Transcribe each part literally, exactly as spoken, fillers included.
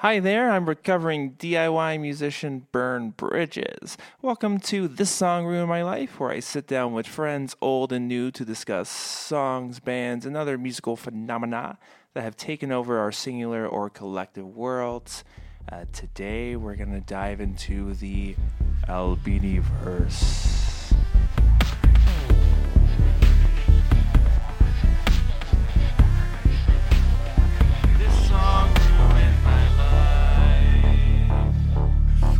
Hi there, I'm recovering D I Y musician Byrne Bridges. Welcome to This Song Ruined My Life, where I sit down with friends old and new to discuss songs, bands, and other musical phenomena that have taken over our singular or collective worlds. Uh, today, we're going to dive into the Albini-verse.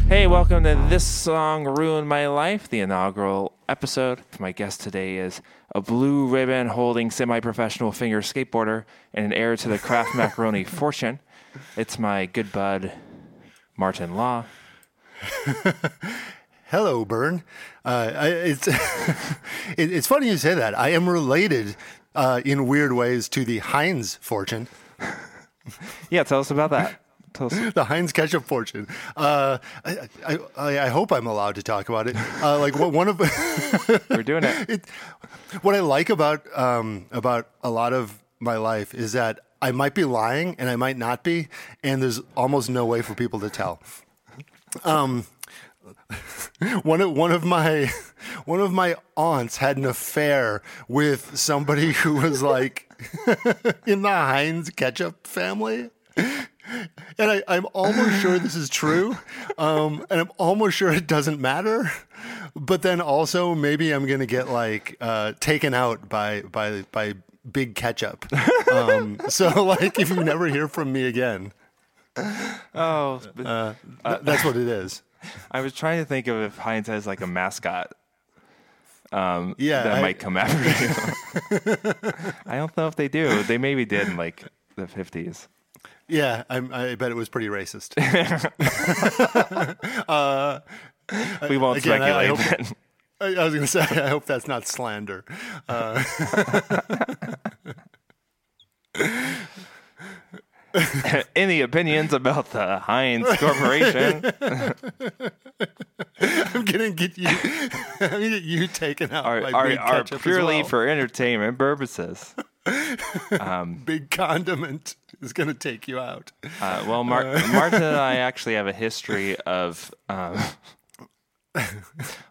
Hey, welcome to This Song Ruined My Life, the inaugural episode. My guest today is a blue ribbon-holding semi-professional finger skateboarder and an heir to the Kraft macaroni fortune. It's my good bud, Martin Law. Hello, Byrne. Uh, I, it's, it, it's funny you say that. I am related uh, in weird ways to the Heinz fortune. Yeah, tell us about that. The Heinz ketchup fortune. Uh, I, I, I hope I'm allowed to talk about it. Uh, like what one of we're doing it. it. What I like about um, about a lot of my life is that I might be lying and I might not be, and there's almost no way for people to tell. Um, one of one of my one of my aunts had an affair with somebody who was like in the Heinz ketchup family. And I, I'm almost sure this is true, um, and I'm almost sure it doesn't matter. But then also, maybe I'm gonna get like uh, taken out by by by big ketchup. Um, so like, if you never hear from me again, oh, but, uh, th- that's what it is. I was trying to think of if Heinz has like a mascot. Um, yeah, that I, might come after you. I don't know if they do. They maybe did in like the fifties. Yeah, I'm, I bet it was pretty racist. uh, we won't again, speculate. I, I, hope, I was going to say, I hope that's not slander. Uh, Any opinions about the Heinz Corporation? I'm going to get you. I'm going to get you taken out. Are, by are, big are purely well. For entertainment purposes. Um, big condiment is going to take you out. Uh, well, Mar- uh, Martin and I actually have a history of um,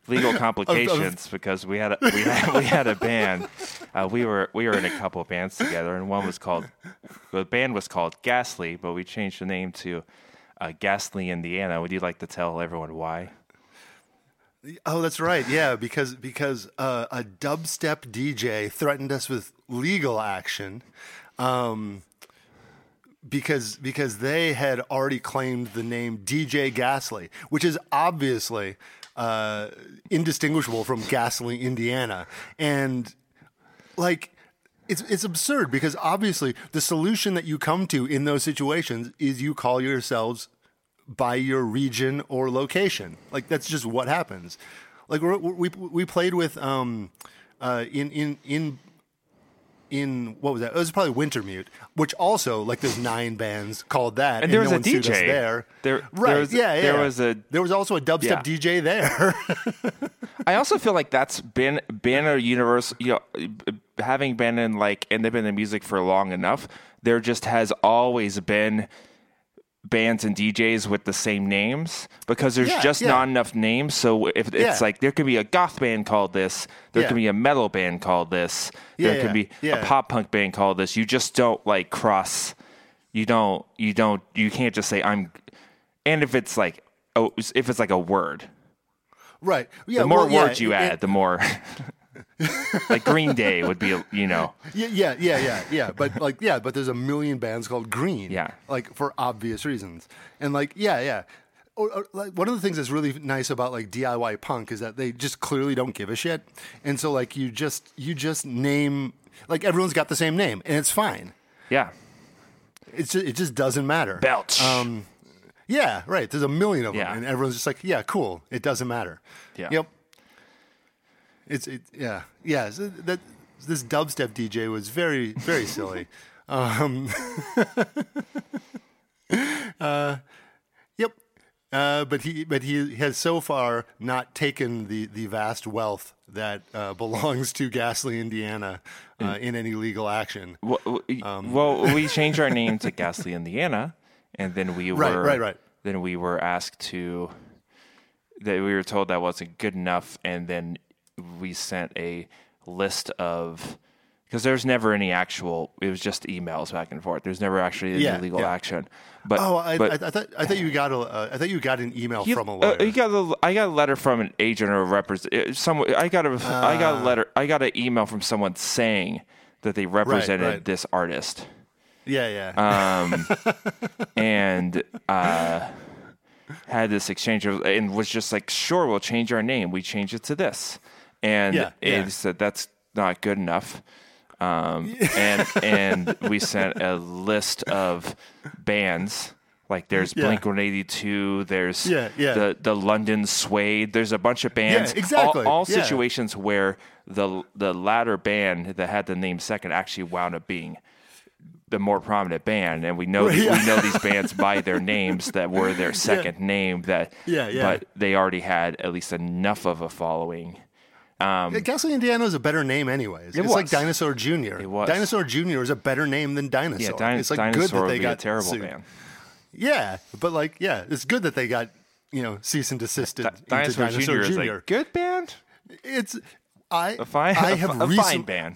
legal complications because we had a, we had, we had a band. Uh, we were we were in a couple of bands together, and one was called the band was called Ghastly, but we changed the name to uh, Ghastly, Indiana. Would you like to tell everyone why? Oh, that's right. Yeah, because because uh, a dubstep D J threatened us with legal action, um, because because they had already claimed the name D J Gasly, which is obviously uh, indistinguishable from Gasly, Indiana, and like it's it's absurd because obviously the solution that you come to in those situations is you call yourselves by your region or location. Like that's just what happens. Like we're, we we played with um uh in in in in what was that? It was probably Winter Mute, which also like there's nine bands called that, and there and was no a D J there. There, right? There was, yeah, yeah. There was a there was also a dubstep yeah. D J there. I also feel like that's been been a universe. You know, having been in like independent music for long enough, there just has always been bands and D Js with the same names because there's yeah, just yeah. not enough names. So if it's yeah. like there could be a goth band called this, there yeah. could be a metal band called this, yeah, there yeah, could be yeah. a pop punk band called this. You just don't like cross. You don't. You don't. You can't just say I'm. And if it's like oh, if it's like a word, right? Yeah, the more well, words yeah, you add, it, the more. Like Green Day would be, you know. Yeah, yeah, yeah, yeah, yeah. But like, yeah, but there's a million bands called Green. Yeah. Like for obvious reasons, and like, yeah, yeah. Or, or, like one of the things that's really nice about like D I Y punk is that they just clearly don't give a shit, and so like you just you just name like everyone's got the same name, and it's fine. Yeah. It's just, it just doesn't matter. Belch. Um, yeah, right. There's a million of them, yeah. and everyone's just like, yeah, cool. It doesn't matter. Yeah. Yep. It's it, yeah yeah so that this dubstep D J was very very silly, um, uh, yep, uh, but he but he has so far not taken the, the vast wealth that uh, belongs to Ghastly, Indiana, uh, in any legal action. Well, um, well we changed our name to Ghastly, Indiana, and then we right, were right, right. Then we were asked to that we were told that wasn't good enough, and then we sent a list of because there's never any actual. It was just emails back and forth. There's never actually any yeah, legal yeah. action. But oh, I, but, I, I thought I thought you got a uh, I thought you got an email you, from a lawyer. Uh, you got a, I got a letter from an agent or a representative. Someone I got a uh, I got a letter. I got an email from someone saying that they represented right, right. this artist. Yeah, yeah. Um, and uh, had this exchange of, and was just like, sure, we'll change our name. We change it to this, and yeah, yeah. It said that's not good enough. Um, and and we sent a list of bands. Like there's yeah. Blink one eighty-two. There's yeah, yeah. the the London Suede. There's a bunch of bands. Yeah, exactly. All, all yeah. situations where the the latter band that had the name second actually wound up being the more prominent band, and we know right, yeah. we know these bands by their names that were their second yeah. name that yeah, yeah. but they already had at least enough of a following. Um yeah, Ghastly, Indiana is a better name anyways. It it's was. like Dinosaur Junior It was. Dinosaur Junior is a better name than Dinosaur. Yeah, din- it's like Dinosaur good that they got a terrible sued. band. Yeah, but like yeah, it's good that they got, you know, cease and desisted D- Dinosaur, Dinosaur Junior Junior is a good band. It's I a fine, I have a, f- a recent, fine band.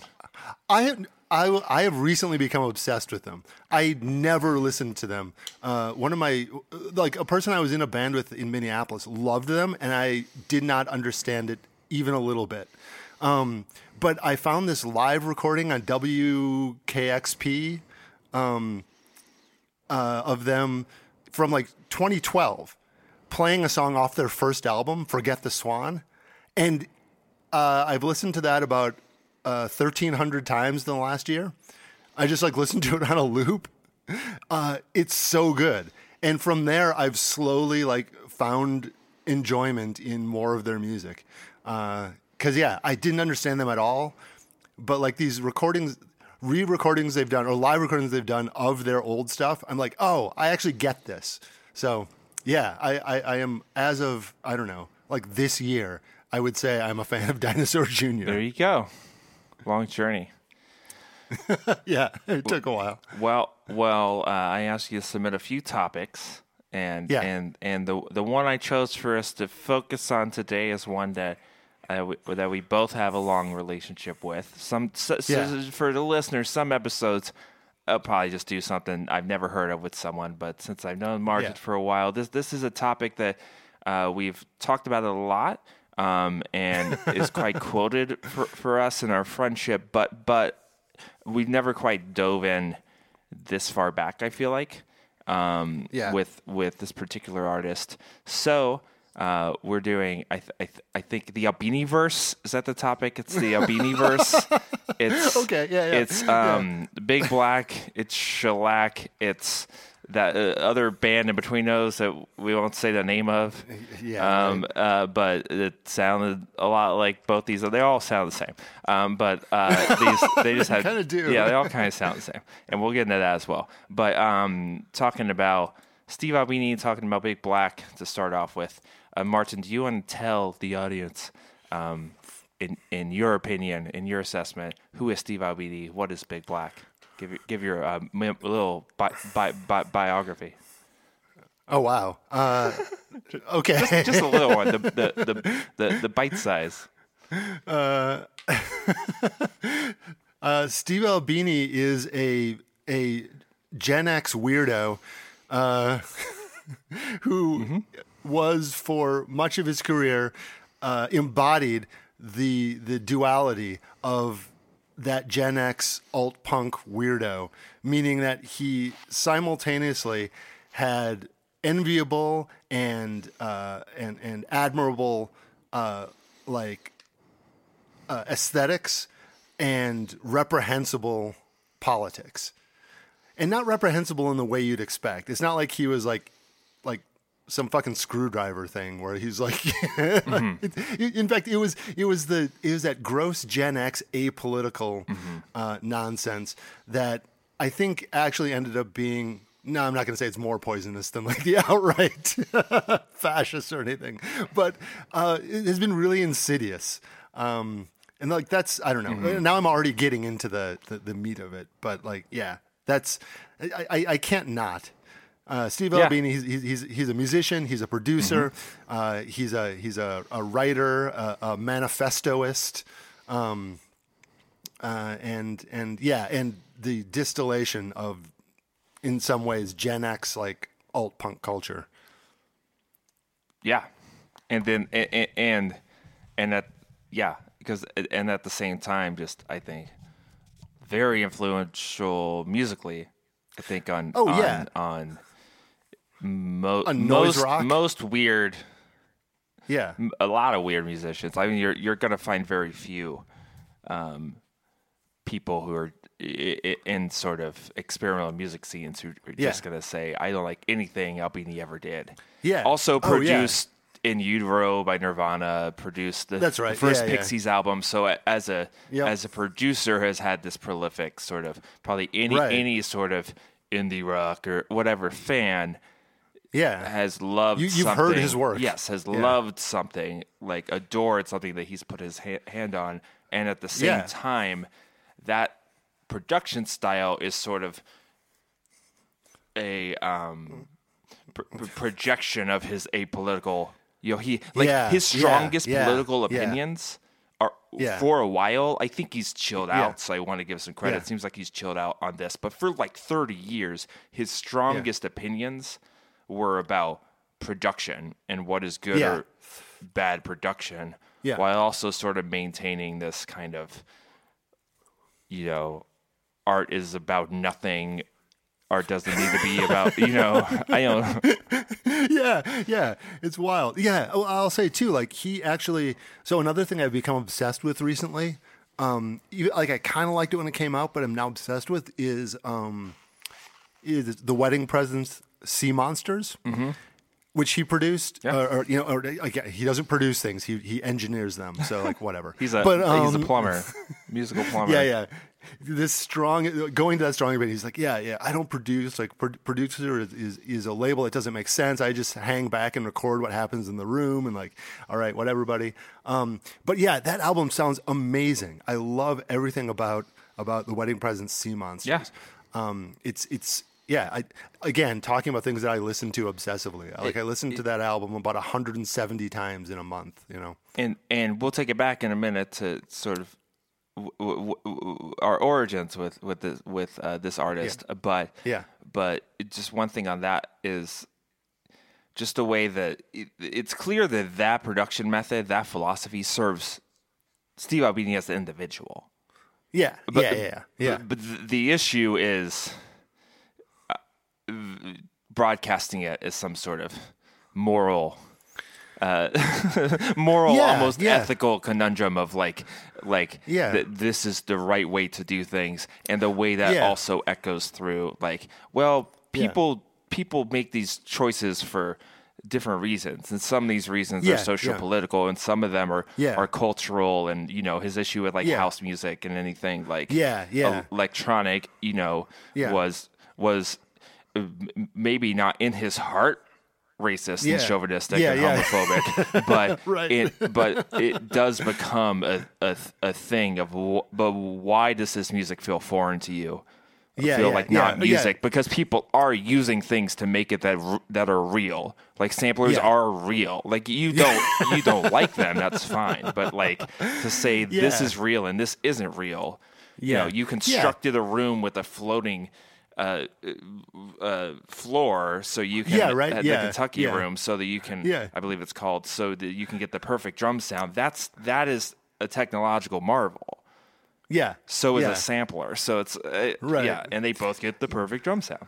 I have I, will, I have recently become obsessed with them. I never listened to them. Uh, one of my, like a person I was in a band with in Minneapolis loved them, and I did not understand it even a little bit. Um, but I found this live recording on W K X P um, uh, of them from like twenty twelve playing a song off their first album, Forget the Swan. And uh, I've listened to that about Uh, thirteen hundred times in the last year. I just like listened to it on a loop. Uh, it's so good. And from there, I've slowly like found enjoyment in more of their music. Uh, cause yeah, I didn't understand them at all, but like these recordings, re-recordings they've done or live recordings they've done of their old stuff. I'm like, oh, I actually get this. So yeah, I, I, I am as of, I don't know, like this year, I would say I'm a fan of Dinosaur Junior There you go. Long journey. Yeah, it took a while. Well, well, uh, I asked you to submit a few topics, and yeah. and and the the one I chose for us to focus on today is one that uh, w- that we both have a long relationship with. Some so, yeah. so for the listeners, some episodes I'll probably just do something I've never heard of with someone, but since I've known Margaret yeah. for a while, this this is a topic that uh, we've talked about a lot. Um, and is quite quoted for, for us in our friendship, but but we've never quite dove in this far back, I feel like, um, yeah. with with this particular artist. So uh, we're doing, I th- I, th- I think, the Albini-verse. Is that the topic? It's the Albini-verse. It's, okay, yeah, yeah. It's um, yeah. Big Black, it's Shellac, it's that uh, other band in between those that we won't say the name of, yeah, um, right. uh, but it sounded a lot like both these. They all sound the same, um, but uh, these they just had kind of do. Yeah, they all kind of sound the same, and we'll get into that as well. But um, talking about Steve Albini, talking about Big Black to start off with, uh, Martin, do you want to tell the audience, um, in in your opinion, in your assessment, who is Steve Albini? What is Big Black? Give your, give your uh, little bi- bi- bi- biography. Oh, wow. Uh, okay. Just, just a little one, the the the, the, the bite size. Uh, uh, Steve Albini is a a Gen X weirdo uh, who mm-hmm. was, for much of his career, uh, embodied the the duality of that Gen X alt-punk weirdo, meaning that he simultaneously had enviable and uh, and and admirable uh, like uh, aesthetics and reprehensible politics, and not reprehensible in the way you'd expect. It's not like he was like like some fucking screwdriver thing where he's like, mm-hmm. it, in fact, it was, it was the, it was that gross Gen X apolitical mm-hmm. uh, nonsense that I think actually ended up being, no, I'm not going to say it's more poisonous than like the outright fascists or anything, but uh, it has been really insidious. Um, and like, that's, I don't know. Mm-hmm. Now I'm already getting into the, the, the meat of it, but like, yeah, that's, I, I, I can't not Uh, Steve Albini, yeah. he's, he's he's a musician, he's a producer, mm-hmm. uh, he's a he's a, a writer, a, a manifestoist, um, uh, and and yeah, and the distillation of, in some ways, Gen X like alt punk culture. Yeah, and then and and, and at yeah, because and at the same time, just I think very influential musically. I think on oh on, yeah on. Mo- most rock? most weird, yeah, m- a lot of weird musicians. I mean, you're you're gonna find very few um, people who are I- I- in sort of experimental music scenes who are yeah. just gonna say, "I don't like anything Albini ever did." Yeah. Also produced oh, yeah. In Utero by Nirvana, produced the, That's right. the first yeah, Pixies yeah. album. So as a yep. as a producer, has had this prolific sort of probably any right. any sort of indie rock or whatever fan. Yeah, has loved. You, you've something. Heard his work. Yes, has yeah. loved something, like adored something that he's put his ha- hand on, and at the same yeah. time, that production style is sort of a um, pr- pr- projection of his apolitical. You know, he like yeah. his strongest yeah. political yeah. opinions are yeah. for a while. I think he's chilled out, yeah. so I want to give some credit. Yeah. It seems like he's chilled out on this, but for like thirty years, his strongest yeah. opinions. Were about production and what is good yeah. or bad production, yeah. while also sort of maintaining this kind of, you know, art is about nothing. Art doesn't need to be about, you know, I don't. Yeah, yeah, it's wild. Yeah, I'll say too, like he actually. So another thing I've become obsessed with recently, um, like I kind of liked it when it came out, but I'm now obsessed with is um, is The Wedding Present. Sea Monsters, mm-hmm. which he produced, yeah. or, or you know, or, like, he doesn't produce things; he he engineers them. So like whatever. he's a but, um, he's a plumber, musical plumber. Yeah, yeah. This strong going to that strong bit. He's like, yeah, yeah. I don't produce. Like pro- producer is, is is a label. It doesn't make sense. I just hang back and record what happens in the room and like, all right, whatever, buddy. Um, but yeah, that album sounds amazing. I love everything about about The Wedding Present, Sea Monsters. Yeah. Um, it's it's. Yeah, I, again, talking about things that I listen to obsessively. Like it, I listened it, to that album about one hundred seventy times in a month, you know. And and we'll take it back in a minute to sort of w- w- our origins with with this, with uh, this artist. Yeah. But yeah, but just one thing on that is just the way that it, it's clear that that production method, that philosophy serves Steve Albini as an individual. Yeah, but, yeah, yeah, yeah. But, but the issue is. Broadcasting it as some sort of moral, uh, moral yeah, almost yeah. ethical conundrum of like, like yeah. th- this is the right way to do things, and the way that yeah. also echoes through like, well, people yeah. people make these choices for different reasons, and some of these reasons yeah, are social yeah. political, and some of them are yeah. are cultural, and you know his issue with like yeah. house music and anything like yeah, yeah. electronic, you know, yeah. was was. Maybe not in his heart racist yeah. and chauvinistic yeah, and yeah. homophobic, but right. it but it does become a a, a thing of w- but why does this music feel foreign to you? Yeah, feel yeah, like yeah, not music yeah. because people are using things to make it that that are real. Like samplers yeah. are real. Like you don't you don't like them. That's fine. But like to say yeah. this is real and this isn't real. Yeah. You know, you constructed yeah. a room with a floating. Uh, uh, floor, so you can yeah, right? uh, yeah. the Kentucky yeah. room, so that you can, yeah. I believe it's called, so that you can get the perfect drum sound. That's that is a technological marvel. Yeah. So is yeah. a sampler. So it's uh, right. Yeah, and they both get the perfect drum sound.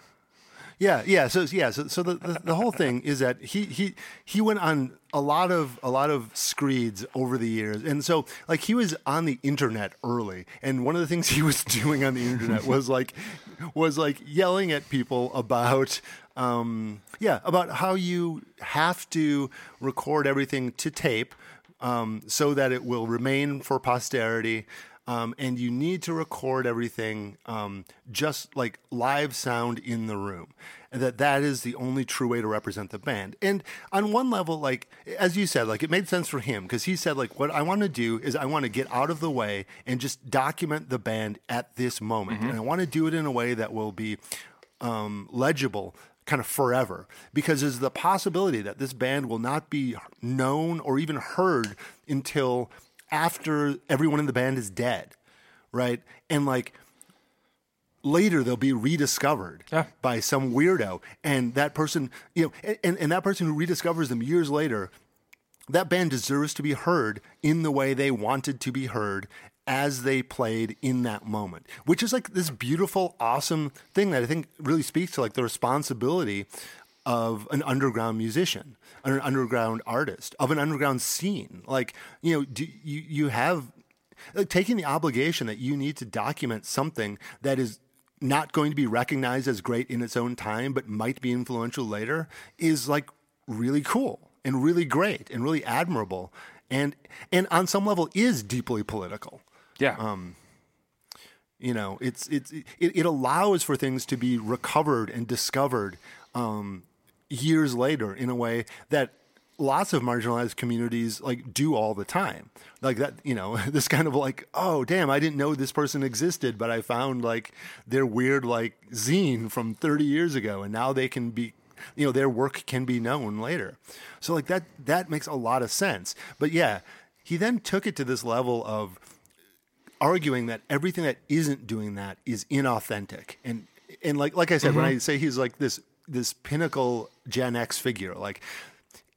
Yeah, yeah. So yeah, so so the, the, the whole thing is that he he he went on a lot of a lot of screeds over the years, and so like he was on the internet early, and one of the things he was doing on the internet was like was like yelling at people about um, yeah about how you have to record everything to tape um, so that it will remain for posterity. Um, and you need to record everything um, just like live sound in the room, and that that is the only true way to represent the band. And on one level, like, as you said, like it made sense for him because he said, like, what I want to do is I want to get out of the way and just document the band at this moment. Mm-hmm. And I want to do it in a way that will be um, legible kind of forever, because there's the possibility that this band will not be known or even heard until after everyone in the band is dead, right? And like later they'll be rediscovered yeah. by some weirdo, and that person, you know, and, and that person who rediscovers them years later, that band deserves to be heard in the way they wanted to be heard as they played in that moment, which is like this beautiful, awesome thing that I think really speaks to like the responsibility of an underground musician, an underground artist, of an underground scene. Like, you know, do you, you have like, taking the obligation that you need to document something that is not going to be recognized as great in its own time, but might be influential later, is like really cool and really great and really admirable. And, and on some level is deeply political. Yeah. Um, you know, it's, it's, it, it allows for things to be recovered and discovered, um, years later in a way that lots of marginalized communities like do all the time. Like that, you know, this kind of like, oh damn, I didn't know this person existed, but I found like their weird, like zine from thirty years ago. And now they can be, you know, their work can be known later. So like that, that makes a lot of sense. But yeah, he then took it to this level of arguing that everything that isn't doing that is inauthentic. And, and like, like I said, mm-hmm. when I say he's like this, this pinnacle Gen X figure, like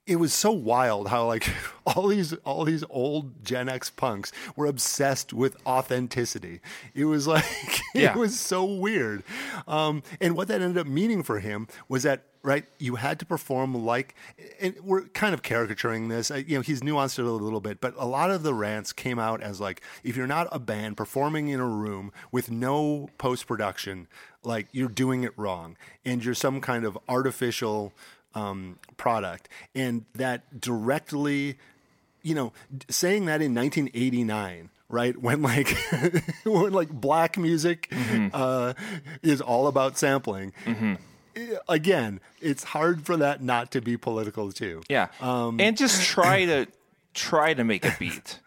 it was so wild how like all these, all these old Gen X punks were obsessed with authenticity. It was like, yeah. it was so weird. Um, and what that ended up meaning for him was that, right, you had to perform like, and we're kind of caricaturing this, you know, he's nuanced it a little bit, but a lot of the rants came out as like, if you're not a band performing in a room with no post-production, like you're doing it wrong and you're some kind of artificial um, product. And that directly, you know, saying that in nineteen eighty-nine, right, when like when like black music mm-hmm. uh, is all about sampling, mm-hmm. again, it's hard for that not to be political too. Yeah, um, and just try to try to make a beat.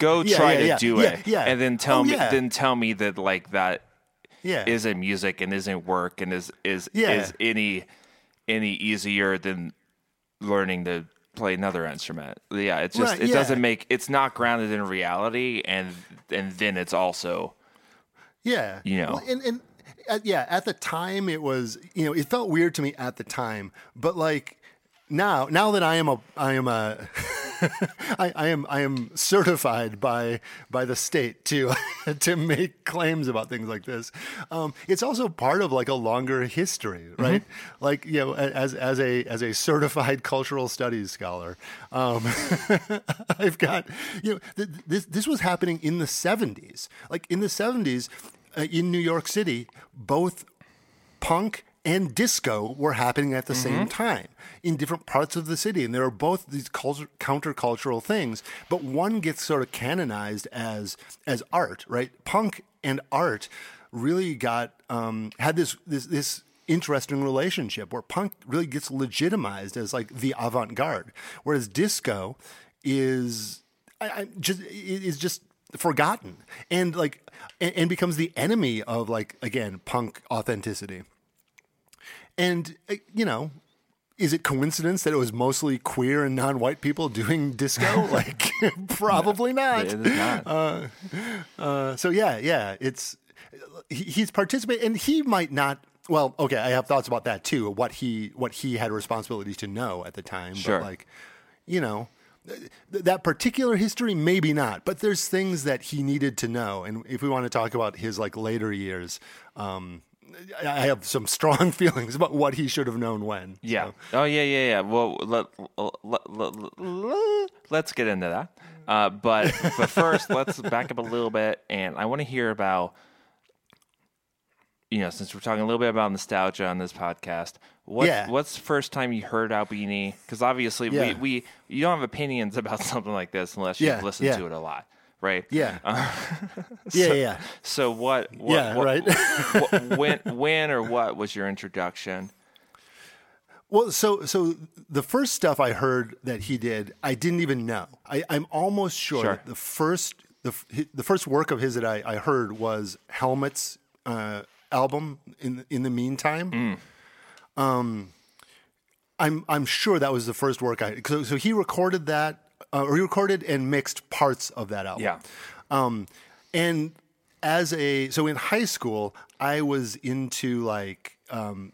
Go yeah, try yeah, to yeah, do yeah, it, yeah. and then tell oh, me, yeah. then tell me that like that yeah. isn't music and isn't work and is is yeah. is any any easier than learning to play another instrument. Yeah, it's just right, it yeah. doesn't make it's not grounded in reality, and and then it's also yeah, you know, well, and. and yeah, at the time it was, you know, it felt weird to me at the time, but like now, now that I am a, I am a, I, I am, I am certified by, by the state to, to make claims about things like this. Um, it's also part of like a longer history, right? Mm-hmm. Like, you know, as, as a, as a certified cultural studies scholar, um, I've got, you know, th- this, this was happening in the seventies, like in the seventies, Uh, in New York City, both punk and disco were happening at the mm-hmm. same time in different parts of the city. And there are both these culture, countercultural things, but one gets sort of canonized as as art, right? Punk and art really got um, had this this this interesting relationship where punk really gets legitimized as like the avant-garde, whereas disco is I, I just is just forgotten and like and, and becomes the enemy of like, again, punk authenticity. And you know, is it coincidence that it was mostly queer and non-white people doing disco? Like probably not, it is not. Uh, uh, so yeah yeah it's he, he's participating, and he might not well okay I have thoughts about that too, what he what he had a responsibility to know at the time, sure. but like, you know, that particular history, maybe not, but there's things that he needed to know. And if we want to talk about his like later years, um, I have some strong feelings about what he should have known when. Yeah. So. Oh yeah, yeah, yeah. Well, let, let, let, let, let's get into that. Uh, but but first, let's back up a little bit, and I want to hear about, you know, since we're talking a little bit about nostalgia on this podcast, what, yeah. what's the first time you heard Albini? Because obviously yeah. we, we you don't have opinions about something like this unless you've yeah. listened yeah. to it a lot, right? Yeah. Uh, so, yeah, yeah. So what, what, yeah, what, right. what when, when or what was your introduction? Well, so so the first stuff I heard that he did, I didn't even know. I, I'm almost sure, sure. that the first the the first work of his that I, I heard was Helmet's uh, album in in the meantime. Mm. Um, I'm I'm sure that was the first work I so so he recorded that uh, or he recorded and mixed parts of that album. Yeah. Um, and as a so in high school I was into like um,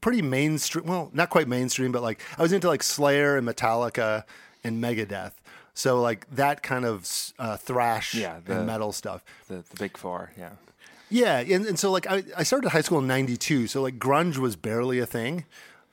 pretty mainstream. Well, not quite mainstream, but like I was into like Slayer and Metallica and Megadeth. So like that kind of uh, thrash yeah, the, and metal stuff. The, the big four, yeah. Yeah, and, and so like I, I started high school in ninety-two, so like grunge was barely a thing.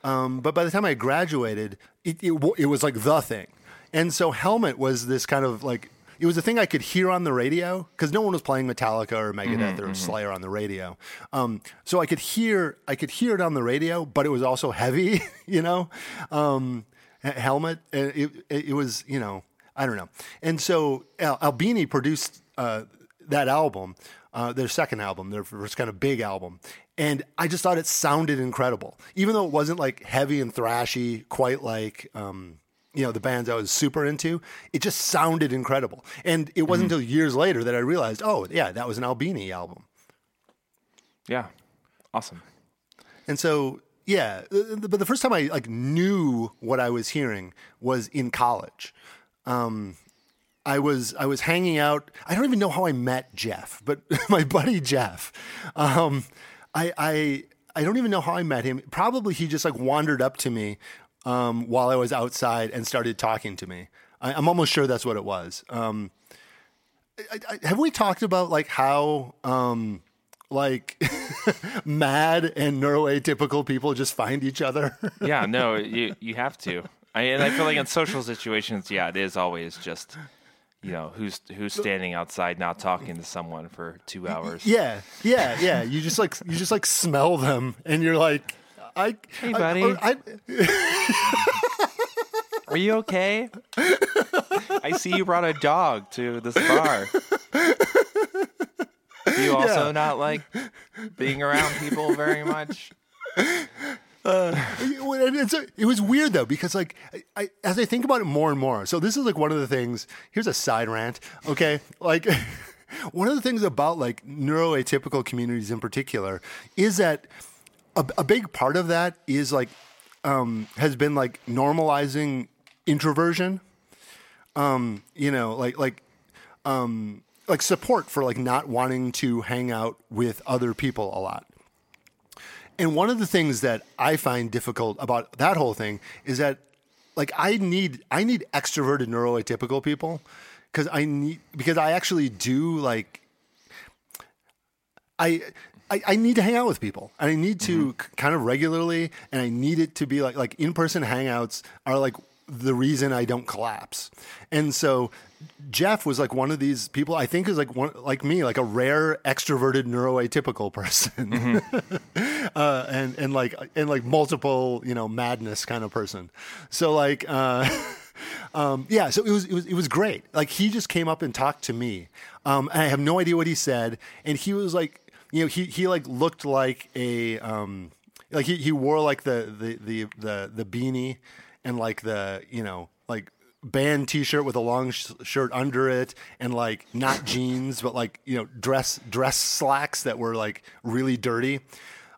Um, but by the time I graduated, it, it it was like the thing. And so Helmet was this kind of like, it was a thing I could hear on the radio because no one was playing Metallica or Megadeth mm-hmm, or mm-hmm. Slayer on the radio. Um, so I could hear I could hear it on the radio, but it was also heavy, you know? Um, Helmet, it, it, it was, you know, I don't know. And so Al- Albini produced uh, that album. Uh, their second album, their first kind of big album. And I just thought it sounded incredible. Even though it wasn't like heavy and thrashy, quite like, um, you know, the bands I was super into, it just sounded incredible. And it wasn't mm-hmm. until years later that I realized, oh, yeah, that was an Albini album. Yeah. Awesome. And so, yeah, but the first time I like knew what I was hearing was in college. Um I was I was hanging out. I don't even know how I met Jeff, but my buddy Jeff. Um, I I I don't even know how I met him. Probably he just like wandered up to me um, while I was outside and started talking to me. I, I'm almost sure that's what it was. Um, I, I, have we talked about like how um, like mad and neuroatypical people just find each other? Yeah, no, you you have to. I and I feel like in social situations, yeah, it is always just. You know, who's who's standing outside not talking to someone for two hours? Yeah, yeah, yeah. You just like you just like smell them, and you're like, I, hey, I, buddy, I, I... are you okay? I see you brought a dog to this bar. Do you also yeah. not like being around people very much? Uh, it was weird though because like I, as I think about it more and more, so this is like one of the things, here's a side rant, okay, like one of the things about like neuroatypical communities in particular is that a, a big part of that is like um, has been like normalizing introversion, um, you know, like like um, like support for like not wanting to hang out with other people a lot. And one of the things that I find difficult about that whole thing is that, like, I need I need extroverted neuroatypical people because I need because I actually do like I I, I need to hang out with people and I need to mm-hmm. c- kind of regularly and I need it to be like like in-person hangouts are like the reason I don't collapse. And so Jeff was like one of these people I think is like one like me, like a rare extroverted neuroatypical person, mm-hmm. uh, and and like and like multiple you know madness kind of person. So like uh, um, yeah, so it was it was it was great. Like he just came up and talked to me, um, and I have no idea what he said. And he was like you know he he like looked like a um, like he, he wore like the the the the, the beanie. And like the, you know, like band t-shirt with a long sh- shirt under it and like not jeans, but like, you know, dress, dress slacks that were like really dirty.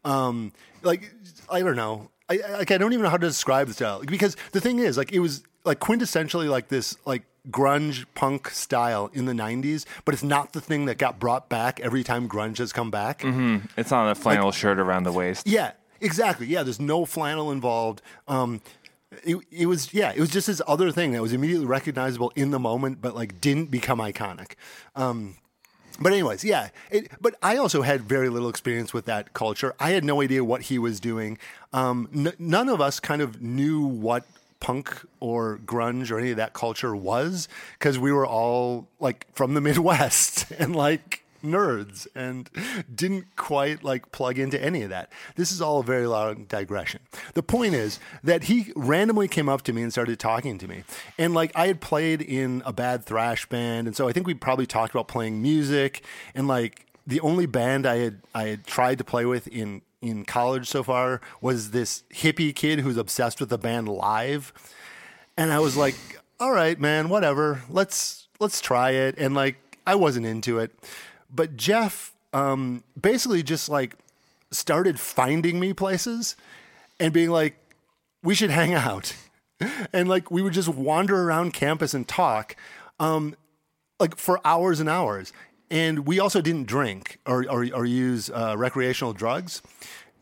Um, like, I don't know. I, like, I don't even know how to describe the style because the thing is like, it was like quintessentially like this, like grunge punk style in the nineties, but it's not the thing that got brought back every time grunge has come back. Mm-hmm. It's not a flannel like, shirt around the waist. Yeah, exactly. Yeah. There's no flannel involved. Um, It, it was, yeah, it was just this other thing that was immediately recognizable in the moment, but like didn't become iconic. Um, but anyways, yeah, it, but I also had very little experience with that culture. I had no idea what he was doing. Um, n- none of us kind of knew what punk or grunge or any of that culture was because we were all like from the Midwest and like nerds and didn't quite like plug into any of that. This is all a very long digression. The point is that he randomly came up to me and started talking to me. And like I had played in a bad thrash band. And so I think we probably talked about playing music and like the only band I had, I had tried to play with in, in college so far was this hippie kid who's obsessed with the band Live. And I was like, all right, man, whatever, let's, let's try it. And like, I wasn't into it. But Jeff um, basically just like started finding me places and being like, we should hang out. And like, we would just wander around campus and talk um, like for hours and hours. And we also didn't drink or, or, or use uh, recreational drugs.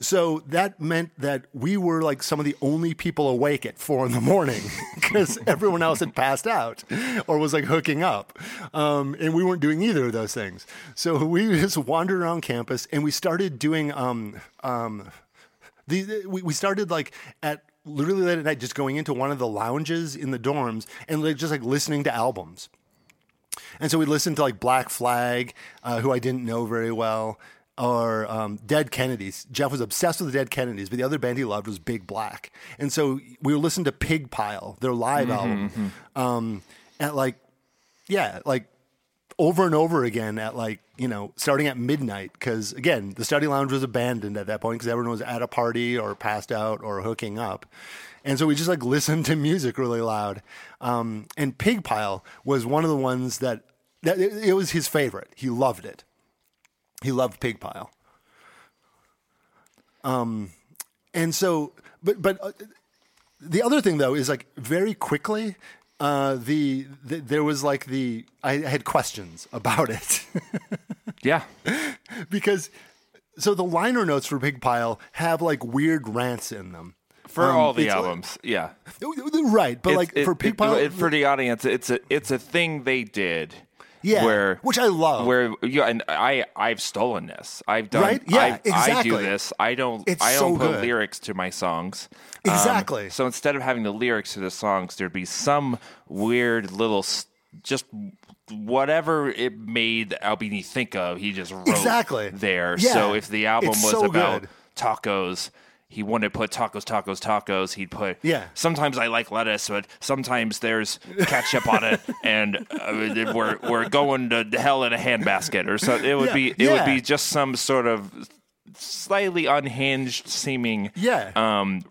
So that meant that we were like some of the only people awake at four in the morning because everyone else had passed out or was like hooking up. Um, and we weren't doing either of those things. So we just wandered around campus and we started doing, um, um, the, we, we started like at literally late at night, just going into one of the lounges in the dorms and like, just like listening to albums. And so we listened to like Black Flag, uh, who I didn't know very well. Or um, Dead Kennedys. Jeff was obsessed with the Dead Kennedys, but the other band he loved was Big Black. And so we were listening to Pig Pile, their live mm-hmm, album, mm-hmm. Um, at like, yeah, like over and over again at like, you know, starting at midnight. Because again, the study lounge was abandoned at that point because everyone was at a party or passed out or hooking up. And so we just like listened to music really loud. Um, and Pig Pile was one of the ones that, that it, it was his favorite. He loved it. He loved Pig Pile. Um, and so, but, but uh, the other thing though, is like very quickly, uh, the, the, there was like the, I had questions about it. Yeah. Because, so the liner notes for Pig Pile have like weird rants in them. For um, all the albums. Like, yeah. Right. But it's, like it, for Pig Pile. It, it, for the audience, it's a, it's a thing they did. Yeah, where, which I love. Where you and I, I've stolen this. I've done. Right? Yeah, I, exactly. I do this. I don't. It's I don't so put good. lyrics to my songs. Exactly. Um, so instead of having the lyrics to the songs, there'd be some weird little, just whatever it made Albini think of. He just wrote exactly there. Yeah. So if the album it's was so about good. tacos. He wanted to put tacos, tacos, tacos. He'd put, yeah. Sometimes I like lettuce, but sometimes there's ketchup on it, and uh, we're we're going to hell in a handbasket, or so. It would yeah. be it yeah. would be just some sort of slightly unhinged seeming, yeah. um,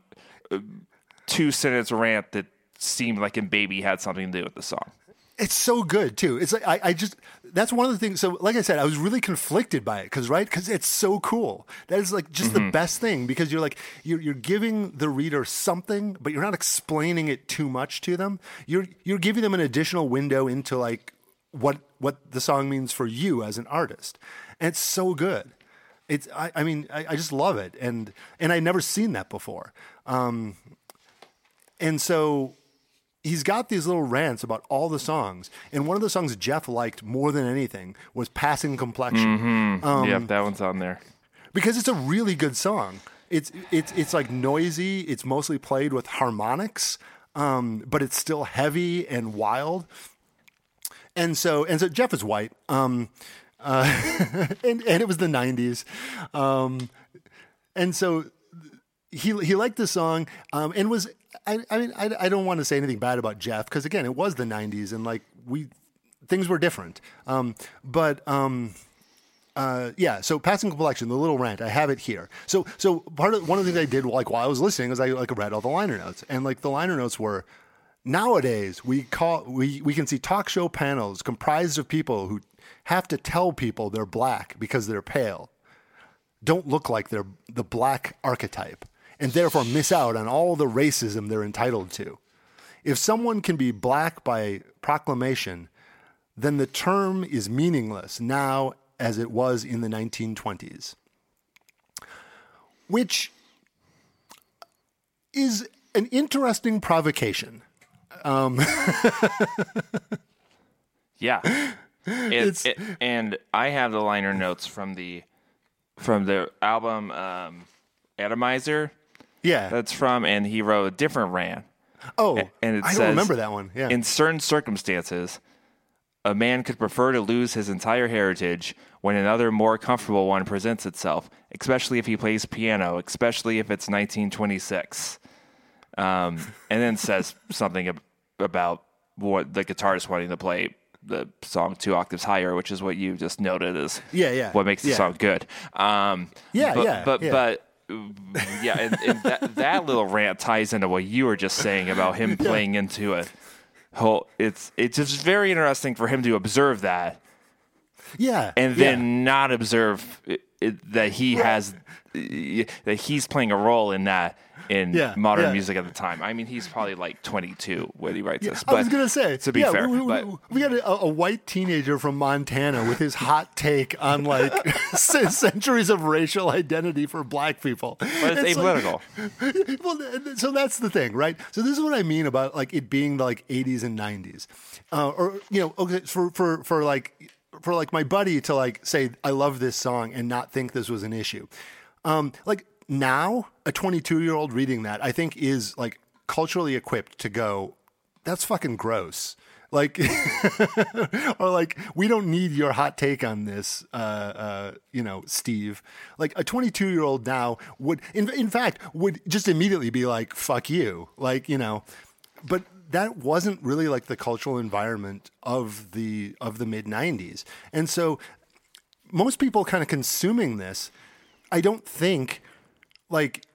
two sentence rant that seemed like in Baby had something to do with the song. It's so good too. It's like I, I just that's one of the things. So like I said, I was really conflicted by it because right because it's so cool. That is like just mm-hmm. the best thing because you're like you're you're giving the reader something, but you're not explaining it too much to them. You're you're giving them an additional window into like what what the song means for you as an artist, and it's so good. It's I, I mean I, I just love it, and and I'd never seen that before, um, and so. He's got these little rants about all the songs. And one of the songs Jeff liked more than anything was Passing Complexion. Mm-hmm. Um, yep, that one's on there. Because it's a really good song. It's it's it's like noisy. It's mostly played with harmonics, um, but it's still heavy and wild. And so and so Jeff is white. Um, uh, and, and it was the nineties. Um, and so he he liked the song um, and was... I, I mean, I, I don't want to say anything bad about Jeff because, again, it was the nineties and, like, we things were different. Um, but, um, uh, yeah, so Passing Complexion, the little rant, I have it here. So so part of one of the things I did, like, while I was listening is I, like, read all the liner notes. And, like, the liner notes were, nowadays we, call, we, we can see talk show panels comprised of people who have to tell people they're black because they're pale, don't look like they're the black archetype. And therefore miss out on all the racism they're entitled to. If someone can be black by proclamation, then the term is meaningless now as it was in the nineteen twenties. Which is an interesting provocation. Um. Yeah. It, it, and I have the liner notes from the from the album um, Atomizer. Yeah, that's from, and he wrote a different rant. Oh, and it I says, don't remember that one. Yeah. In certain circumstances, a man could prefer to lose his entire heritage when another more comfortable one presents itself, especially if he plays piano, especially if it's nineteen twenty-six. Um, and then says something ab- about what the guitarist wanting to play the song two octaves higher, which is what you just noted is yeah, yeah. what makes the yeah. song good. Um, yeah, but, yeah, but yeah. but. Yeah, and, and that, that little rant ties into what you were just saying about him playing yeah. into a whole. It's it's just very interesting for him to observe that, yeah, and then yeah. not observe it, it, that he yeah. has that he's playing a role in that, in yeah, modern yeah. music at the time. I mean, he's probably like twenty-two when he writes yeah, this. But I was going to say, to be yeah, fair, we, we, but... we got a, a white teenager from Montana with his hot take on like centuries of racial identity for black people. But it's, it's apolitical. Like, well, so that's the thing, right? So this is what I mean about like it being like eighties and nineties, uh, or you know, okay, for for for like for like my buddy to like say I love this song and not think this was an issue, um, like. Now, a twenty-two-year-old reading that, I think, is, like, culturally equipped to go, that's fucking gross. Like, or, like, we don't need your hot take on this, uh, uh, you know, Steve. Like, a twenty-two-year-old now would, in, in fact, would just immediately be like, fuck you. Like, you know, but that wasn't really, like, the cultural environment of the of the mid-nineties. And so most people kind of consuming this, I don't think... Like,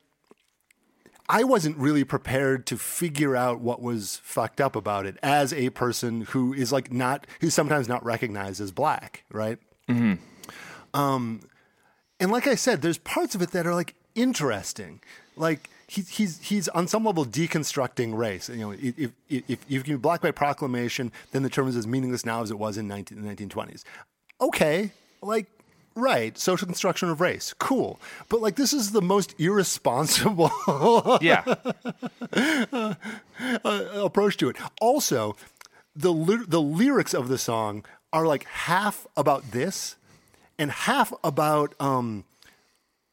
I wasn't really prepared to figure out what was fucked up about it as a person who is like not, who's sometimes not recognized as black, right? Mm-hmm. Um, and like I said, there's parts of it that are like interesting. Like he, he's he's on some level deconstructing race. You know, if if if you can be black by proclamation, then the term is as meaningless now as it was in nineteen, the nineteen twenties. Okay, like. Right, social construction of race, cool. But like, this is the most irresponsible, yeah, uh, uh, approach to it. Also, the ly- the lyrics of the song are like half about this, and half about um,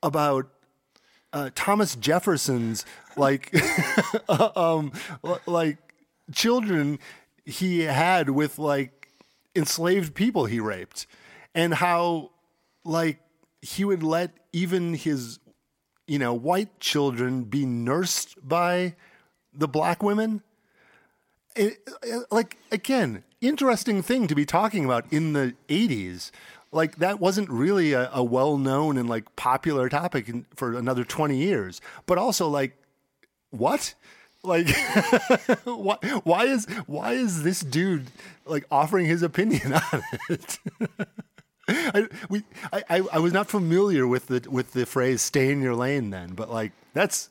about uh, Thomas Jefferson's like um, like children he had with like enslaved people he raped, and how. Like, he would let even his, you know, white children be nursed by the black women. It, it, like, again, interesting thing to be talking about in the eighties. Like, that wasn't really a, a well-known and, like, popular topic in, for another twenty years. But also, like, what? Like, why, why is why is this dude, like, offering his opinion on it? I, we, I, I was not familiar with the with the phrase "stay in your lane" then, but like that's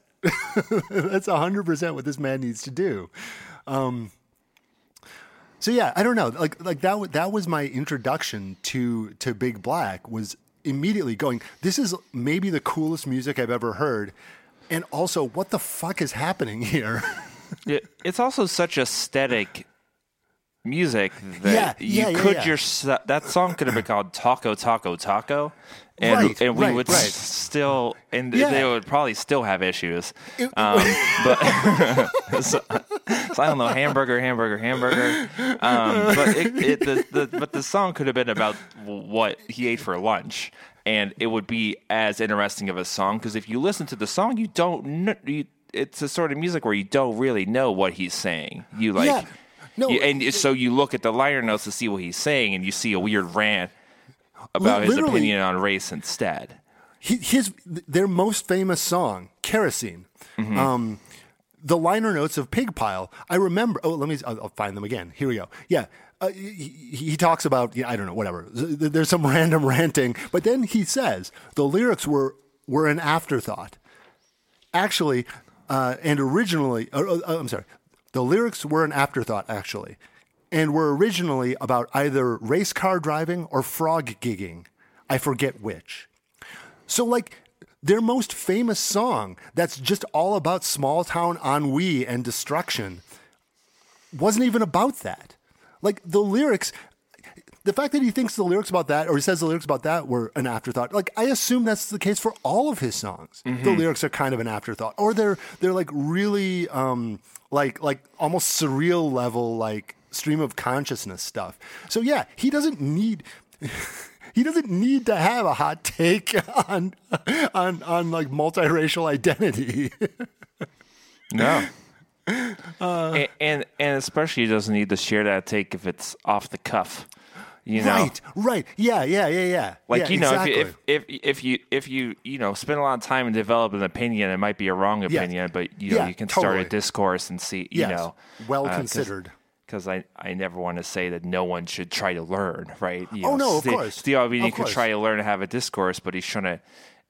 that's a hundred percent what this man needs to do. Um, so yeah, I don't know. Like like that that was my introduction to to Big Black. Was immediately going, this is maybe the coolest music I've ever heard, and also what the fuck is happening here? It, it's also such aesthetic. Music that yeah, you yeah, could yeah, yeah. your that song could have been called Taco Taco Taco, and right, and we right, would right. S- still and yeah. they would probably still have issues. Um, but so, so I don't know, hamburger, hamburger, hamburger. Um, but it, it, the, the but the song could have been about what he ate for lunch, and it would be as interesting of a song because if you listen to the song, you don't. You, it's a sort of music where you don't really know what he's saying. You like. Yeah. No, you, and it, so you look at the liner notes to see what he's saying, and you see a weird rant about his opinion on race instead. His their most famous song, "Kerosene," mm-hmm. um, the liner notes of Pig Pile. I remember. Oh, let me. I'll, I'll find them again. Here we go. Yeah, uh, he, he talks about. Yeah, I don't know. Whatever. There's some random ranting, but then he says the lyrics were were an afterthought, actually, uh, and originally. Uh, uh, I'm sorry. The lyrics were an afterthought, actually, and were originally about either race car driving or frog gigging. I forget which. So, like, their most famous song that's just all about small-town ennui and destruction wasn't even about that. Like, the lyrics... The fact that he thinks the lyrics about that, or he says the lyrics about that, were an afterthought. Like, I assume that's the case for all of his songs. Mm-hmm. The lyrics are kind of an afterthought, or they're they're like really um, like like almost surreal level like stream of consciousness stuff. So yeah, he doesn't need he doesn't need to have a hot take on on on like multiracial identity. No. Uh, and, and and especially he doesn't need to share that take if it's off the cuff. You know? Right, right, yeah, yeah, yeah, yeah. Like yeah, you know, exactly. if, if if if you if you you know spend a lot of time and develop an opinion, it might be a wrong opinion, yeah. but you know yeah, you can totally. start a discourse and see. You yes. know, well uh, considered. Because I, I never want to say that no one should try to learn, right? You oh know, no, of St- course. Steve Albini could try to learn to have a discourse, but he shouldn't.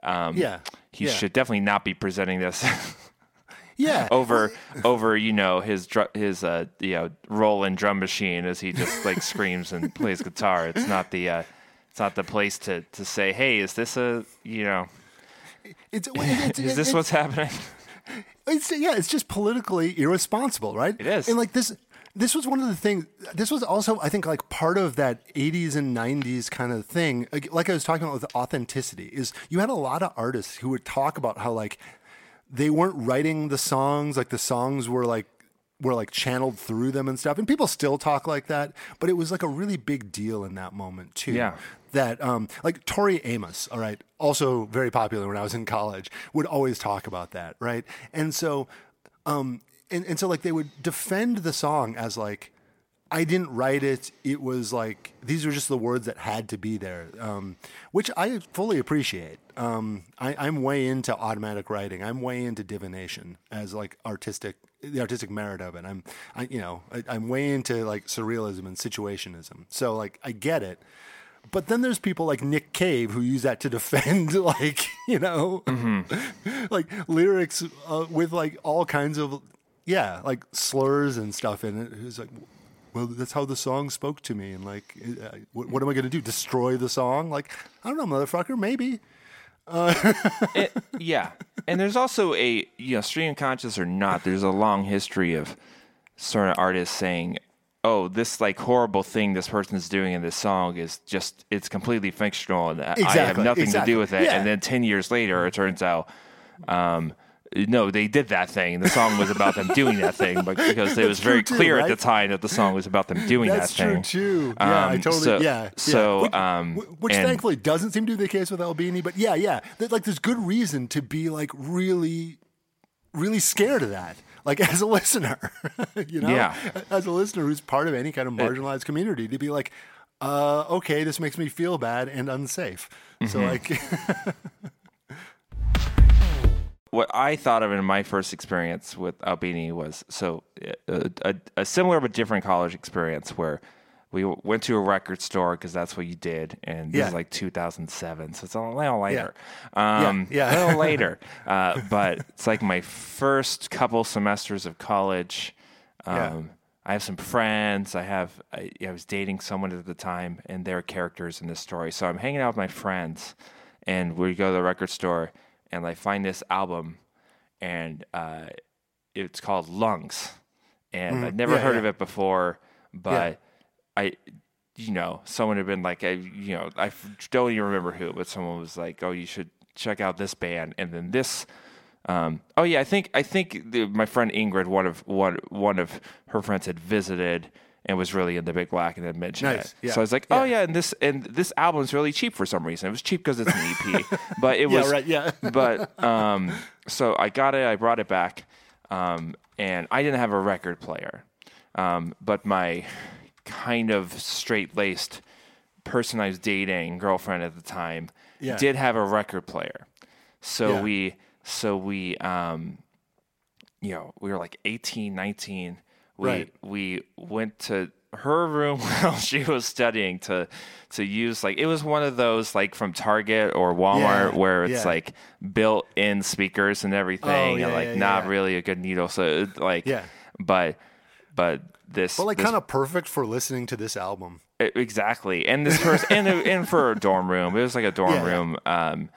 Um, yeah, he yeah. should definitely not be presenting this. yeah, over over you know his dr- his uh, you know rolling drum machine as he just like screams and plays guitar. It's not the uh, it's not the place to, to say, hey, is this a you know it's, it's, is it's, this it's, what's happening? It's yeah, it's just politically irresponsible, right? It is, and like this. This was one of the things, this was also, I think, like part of that eighties and nineties kind of thing. Like I was talking about with authenticity, is you had a lot of artists who would talk about how like they weren't writing the songs, like the songs were like, were like channeled through them and stuff. And people still talk like that, but it was like a really big deal in that moment too. Yeah. That um, like Tori Amos, all right, also very popular when I was in college, would always talk about that, right? And so, um, And and so like they would defend the song as like, I didn't write it. It was like, these were just the words that had to be there, um, which I fully appreciate. Um, I, I'm way into automatic writing. I'm way into divination as like artistic, the artistic merit of it. I'm, I, you know, I, I'm way into like surrealism and situationism. So like I get it. But then there's people like Nick Cave who use that to defend, like, you know, mm-hmm. like lyrics uh, with like all kinds of... Yeah, like slurs and stuff in it. It was like, well, that's how the song spoke to me. And like, what, what am I going to do? Destroy the song? Like, I don't know, motherfucker, maybe. Uh- it, yeah. And there's also a, you know, stream conscious or not, there's a long history of sort of artists saying, oh, this like horrible thing this person's doing in this song is just, it's completely fictional. And exactly, I have nothing exactly. to do with it. Yeah. And then ten years later, it turns out... Um, no, they did that thing. The song was about them doing that thing, but because it was very clear too, right? at the time that the song was about them doing That's that thing. That's true, too. Yeah, um, I totally, so, yeah. So, yeah. Which, um, which and, thankfully doesn't seem to be the case with Albini, but yeah, yeah. Like, there's good reason to be, like, really, really scared of that. Like, as a listener, you know? Yeah. As a listener who's part of any kind of marginalized it, community, to be like, uh, okay, this makes me feel bad and unsafe. Mm-hmm. So, like... What I thought of in my first experience with Albini was so a, a, a similar but different college experience where we w- went to a record store because that's what you did, and this yeah. is like two thousand seven, so it's a little later, yeah. Um, yeah. Yeah. a little later. Uh, but it's like my first couple semesters of college. Um, yeah. I have some friends. I have I, I was dating someone at the time, and they're characters in this story. So I'm hanging out with my friends, and we go to the record store. And I find this album, and uh, it's called Lungs, and mm, I'd never yeah, heard yeah. of it before. But yeah. I, you know, someone had been like, I, you know, I don't even remember who, but someone was like, "Oh, you should check out this band." And then this, um, oh yeah, I think I think the, my friend Ingrid, one of one one of her friends, had visited and was really into Big Black and had mentioned nice. it. Yeah. So I was like, oh yeah. yeah, and this and this album's really cheap for some reason. It was cheap because it's an E P, but it yeah, was. Right, yeah. But um, so I got it. I brought it back, um, and I didn't have a record player, um, but my kind of straight-laced person I was dating, girlfriend at the time, yeah. did have a record player. So yeah. we, so we, um, you know, we were like eighteen, nineteen. We right. we went to her room while she was studying to to use like it was one of those like from Target or Walmart yeah, where it's yeah. like built in speakers and everything oh, yeah, and like yeah, not yeah. really a good needle so like yeah. but but this but like kind of perfect for listening to this album it, exactly and this first and and for a dorm room it was like a dorm yeah, room yeah. um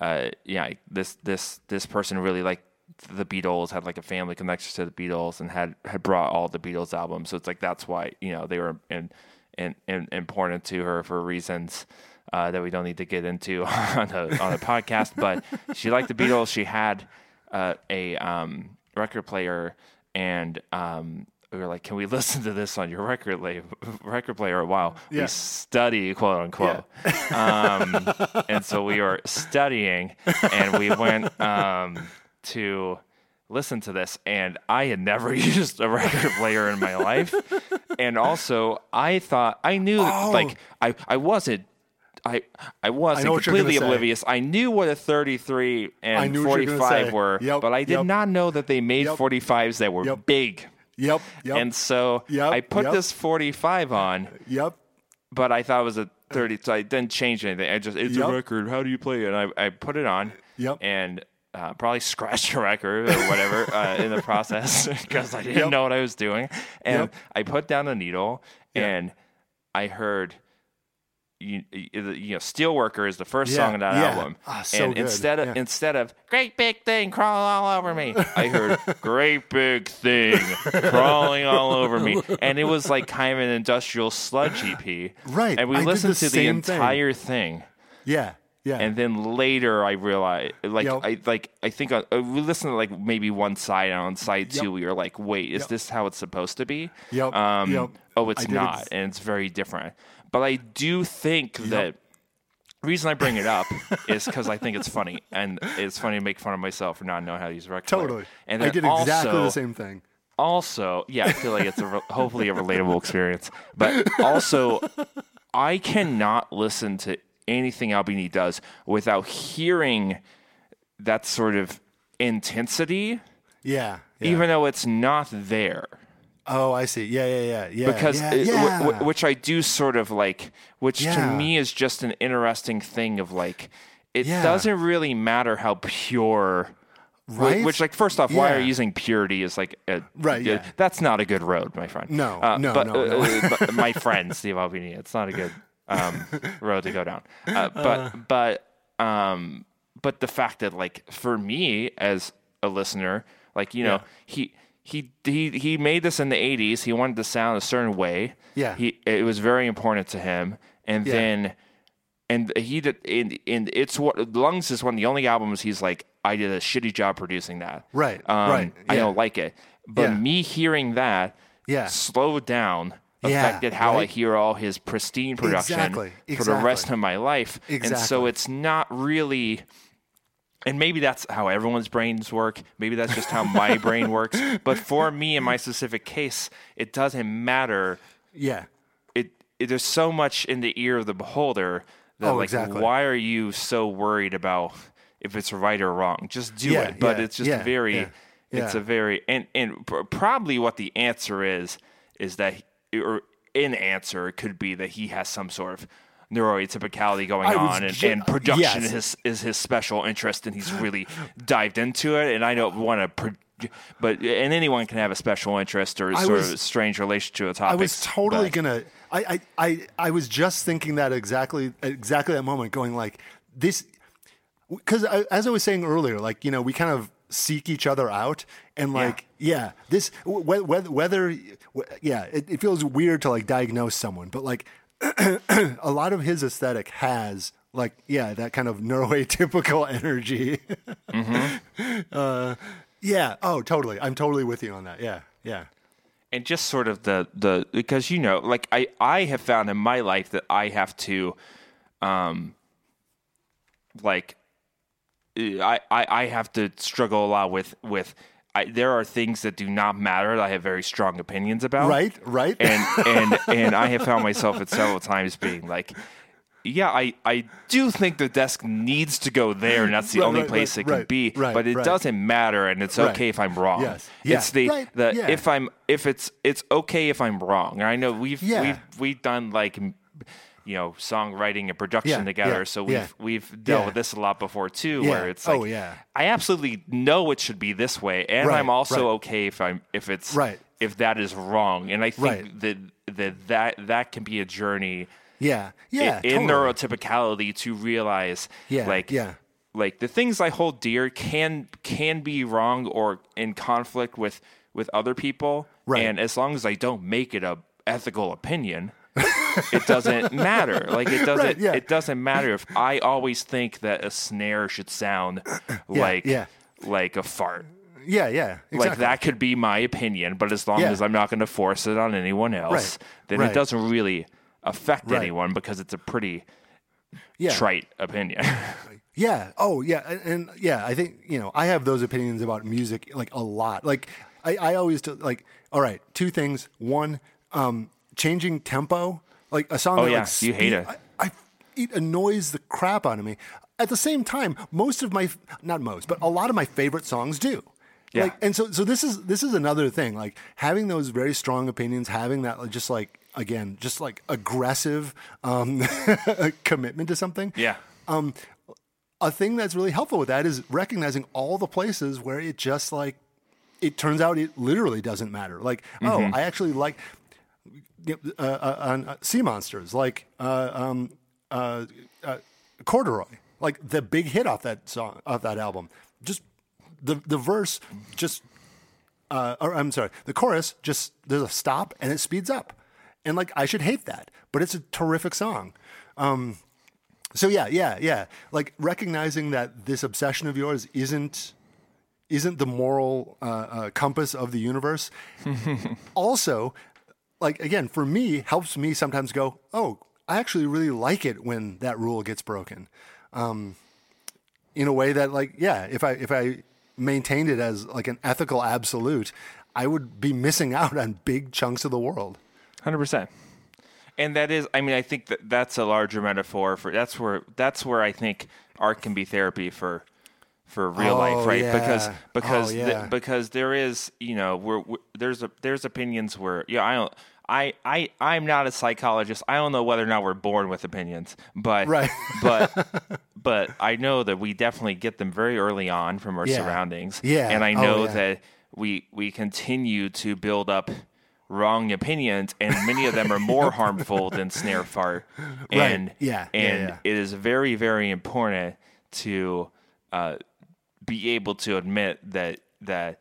uh yeah this this this person really like the Beatles had like a family connection to the Beatles and had, had brought all the Beatles albums. So it's like, that's why, you know, they were in, in, in important to her for reasons uh, that we don't need to get into on a, on a podcast, but she liked the Beatles. She had uh, a um, record player and um, we were like, can we listen to this on your record lab- record player while yeah. we study, quote unquote. Yeah. Um, and so we were studying and we went, um, to listen to this, and I had never used a record player in my life, and also I thought I knew oh. like I, I wasn't I I wasn't I completely oblivious. Say. I knew what a thirty-three and forty-five were, yep, but I did yep. not know that they made yep. forty-fives that were yep. big. Yep. yep. And so yep. I put yep. this forty-five on. Yep. But I thought it was a thirty, so I didn't change anything. I just it's yep. a record. How do you play it? And I I put it on. Yep. And uh, probably scratched a record or whatever uh, in the process because I didn't yep. know what I was doing. And yep. I put down the needle yep. and I heard... You, you know, Steelworker is the first yeah, song on that yeah. album, oh, so and good. instead of yeah. instead of great big thing crawling all over me, I heard great big thing crawling all over me, and it was like kind of an industrial sludge E P, right? And we I listened the to the entire thing. thing, yeah, yeah. And then later, I realized, like, yep. I like I think I, we listened to like maybe one side, and on side yep. two, we were like, wait, is yep. this how it's supposed to be? Yep. Um, yep. Oh, it's not, ex- and it's very different. But I do think yep. that the reason I bring it up is because I think it's funny. And it's funny to make fun of myself for not knowing how to use a record player. Totally. And I did also, exactly the same thing. Also, yeah, I feel like it's a re- hopefully a relatable experience. But also, I cannot listen to anything Albini does without hearing that sort of intensity. Yeah. yeah. Even though it's not there. Oh, I see. Yeah, yeah, yeah, yeah. Because yeah, it, yeah. W- w- which I do sort of like, which yeah. to me is just an interesting thing of like, it yeah. doesn't really matter how pure, right? Which, which like, first off, yeah. why are you using purity is like, a, right? Yeah. A, that's not a good road, my friend. No, uh, no, but, no. no. Uh, but my friend Steve Albini, it's not a good um, road to go down. Uh, but uh. but um, but the fact that like for me as a listener, like you know yeah. he. He he he made this in the eighties. He wanted to sound a certain way. Yeah, he it was very important to him. And yeah. then, and he did. And, and it's what Lungs is one of the only albums he's like, I did a shitty job producing that. Right, um, right. Yeah. I don't like it. But yeah. me hearing that, yeah. slowed down, affected yeah, how right? I hear all his pristine production exactly. for exactly. the rest of my life. Exactly. And so it's not really. And maybe that's how everyone's brains work. Maybe that's just how my brain works. But for me, in my specific case, it doesn't matter. Yeah. It, it there's so much in the ear of the beholder that oh, like, exactly. why are you so worried about if it's right or wrong? Just do yeah, it. But yeah, it's just yeah, very, yeah, yeah. it's a very, and, and probably what the answer is, is that, or an answer could be that he has some sort of neuroatypicality going was, on, and, and production yes. is his, is his special interest, and he's really dived into it. And I don't want to, pro- but and anyone can have a special interest or I sort was, of a strange relationship to a topic. I was totally but. gonna. I, I I I was just thinking that exactly exactly that moment, going like this, because as I was saying earlier, like you know, we kind of seek each other out, and like yeah, yeah this whether, whether yeah, it, it feels weird to like diagnose someone, but like. A lot of his aesthetic has, like, yeah, that kind of neuroatypical energy. mm-hmm. uh, yeah. Oh, totally. I'm totally with you on that. Yeah. Yeah. And just sort of the, the because, you know, like I, I have found in my life that I have to, um, like, I, I, I have to struggle a lot with, with, I, there are things that do not matter that I have very strong opinions about. Right, right. And and, and I have found myself at several times being like, yeah, I, I do think the desk needs to go there, and that's the right, only right, place right, it can right, be. Right, but it right. doesn't matter, and it's okay right. if I'm wrong. Yes. Yeah. It's the, right. the yeah. if I'm if it's it's okay if I'm wrong. And I know we've yeah. we've we've done like you know, songwriting and production yeah, together. Yeah, so we've yeah, we've dealt yeah. with this a lot before too, yeah. where it's like, oh, yeah. I absolutely know it should be this way, and right, I'm also right. okay if I'm if it's right. if that is wrong. And I think right. that, that that that can be a journey, yeah, yeah, in, totally. in neurotypicality to realize, yeah, like, yeah. like the things I hold dear can can be wrong or in conflict with with other people, right. and as long as I don't make it a ethical opinion. It doesn't matter. Like it doesn't. Right, yeah. It doesn't matter if I always think that a snare should sound yeah, like yeah. like a fart. Yeah, yeah. Exactly. Like that could be my opinion, but as long yeah. as I'm not going to force it on anyone else, right. then right. it doesn't really affect right. anyone because it's a pretty yeah. trite opinion. yeah. Oh, yeah. And, and yeah, I think you know I have those opinions about music like a lot. Like I, I always do, like. All right, two things. One, um, changing tempo. Like a song oh, that yeah. like spe- you hate it. I, I, it annoys the crap out of me. At the same time, most of my not most, but a lot of my favorite songs do. Yeah. Like, and so so this is this is another thing. Like having those very strong opinions, having that just like again, just like aggressive um, commitment to something. Yeah. Um, a thing that's really helpful with that is recognizing all the places where it just like, it turns out it literally doesn't matter. Like, mm-hmm. oh, I actually like uh, uh, on uh, Sea Monsters, like uh, um, uh, uh, Corduroy, like the big hit off that song, off that album. Just the the verse, just uh, or I'm sorry, the chorus. Just there's a stop and it speeds up, and like I should hate that, but it's a terrific song. Um, so yeah, yeah, yeah. Like recognizing that this obsession of yours isn't. isn't the moral uh, uh, compass of the universe. Also, like, again, for me, helps me sometimes go, oh, I actually really like it when that rule gets broken. Um, in a way that, like, yeah, if I if I maintained it as, like, an ethical absolute, I would be missing out on big chunks of the world. one hundred percent. And that is, I mean, I think that that's a larger metaphor for, that's where that's where I think art can be therapy for for real oh, life, right? Yeah. Because because oh, yeah. the, because there is, you know, we're, we're, there's a there's opinions where yeah, I don't, I I I'm not a psychologist. I don't know whether or not we're born with opinions, but right. but but I know that we definitely get them very early on from our yeah. surroundings. Yeah, and I know oh, yeah. that we we continue to build up wrong opinions, and many of them are more harmful than snare fart. And right. yeah, and yeah, yeah. it is very very important to. Uh, be able to admit that that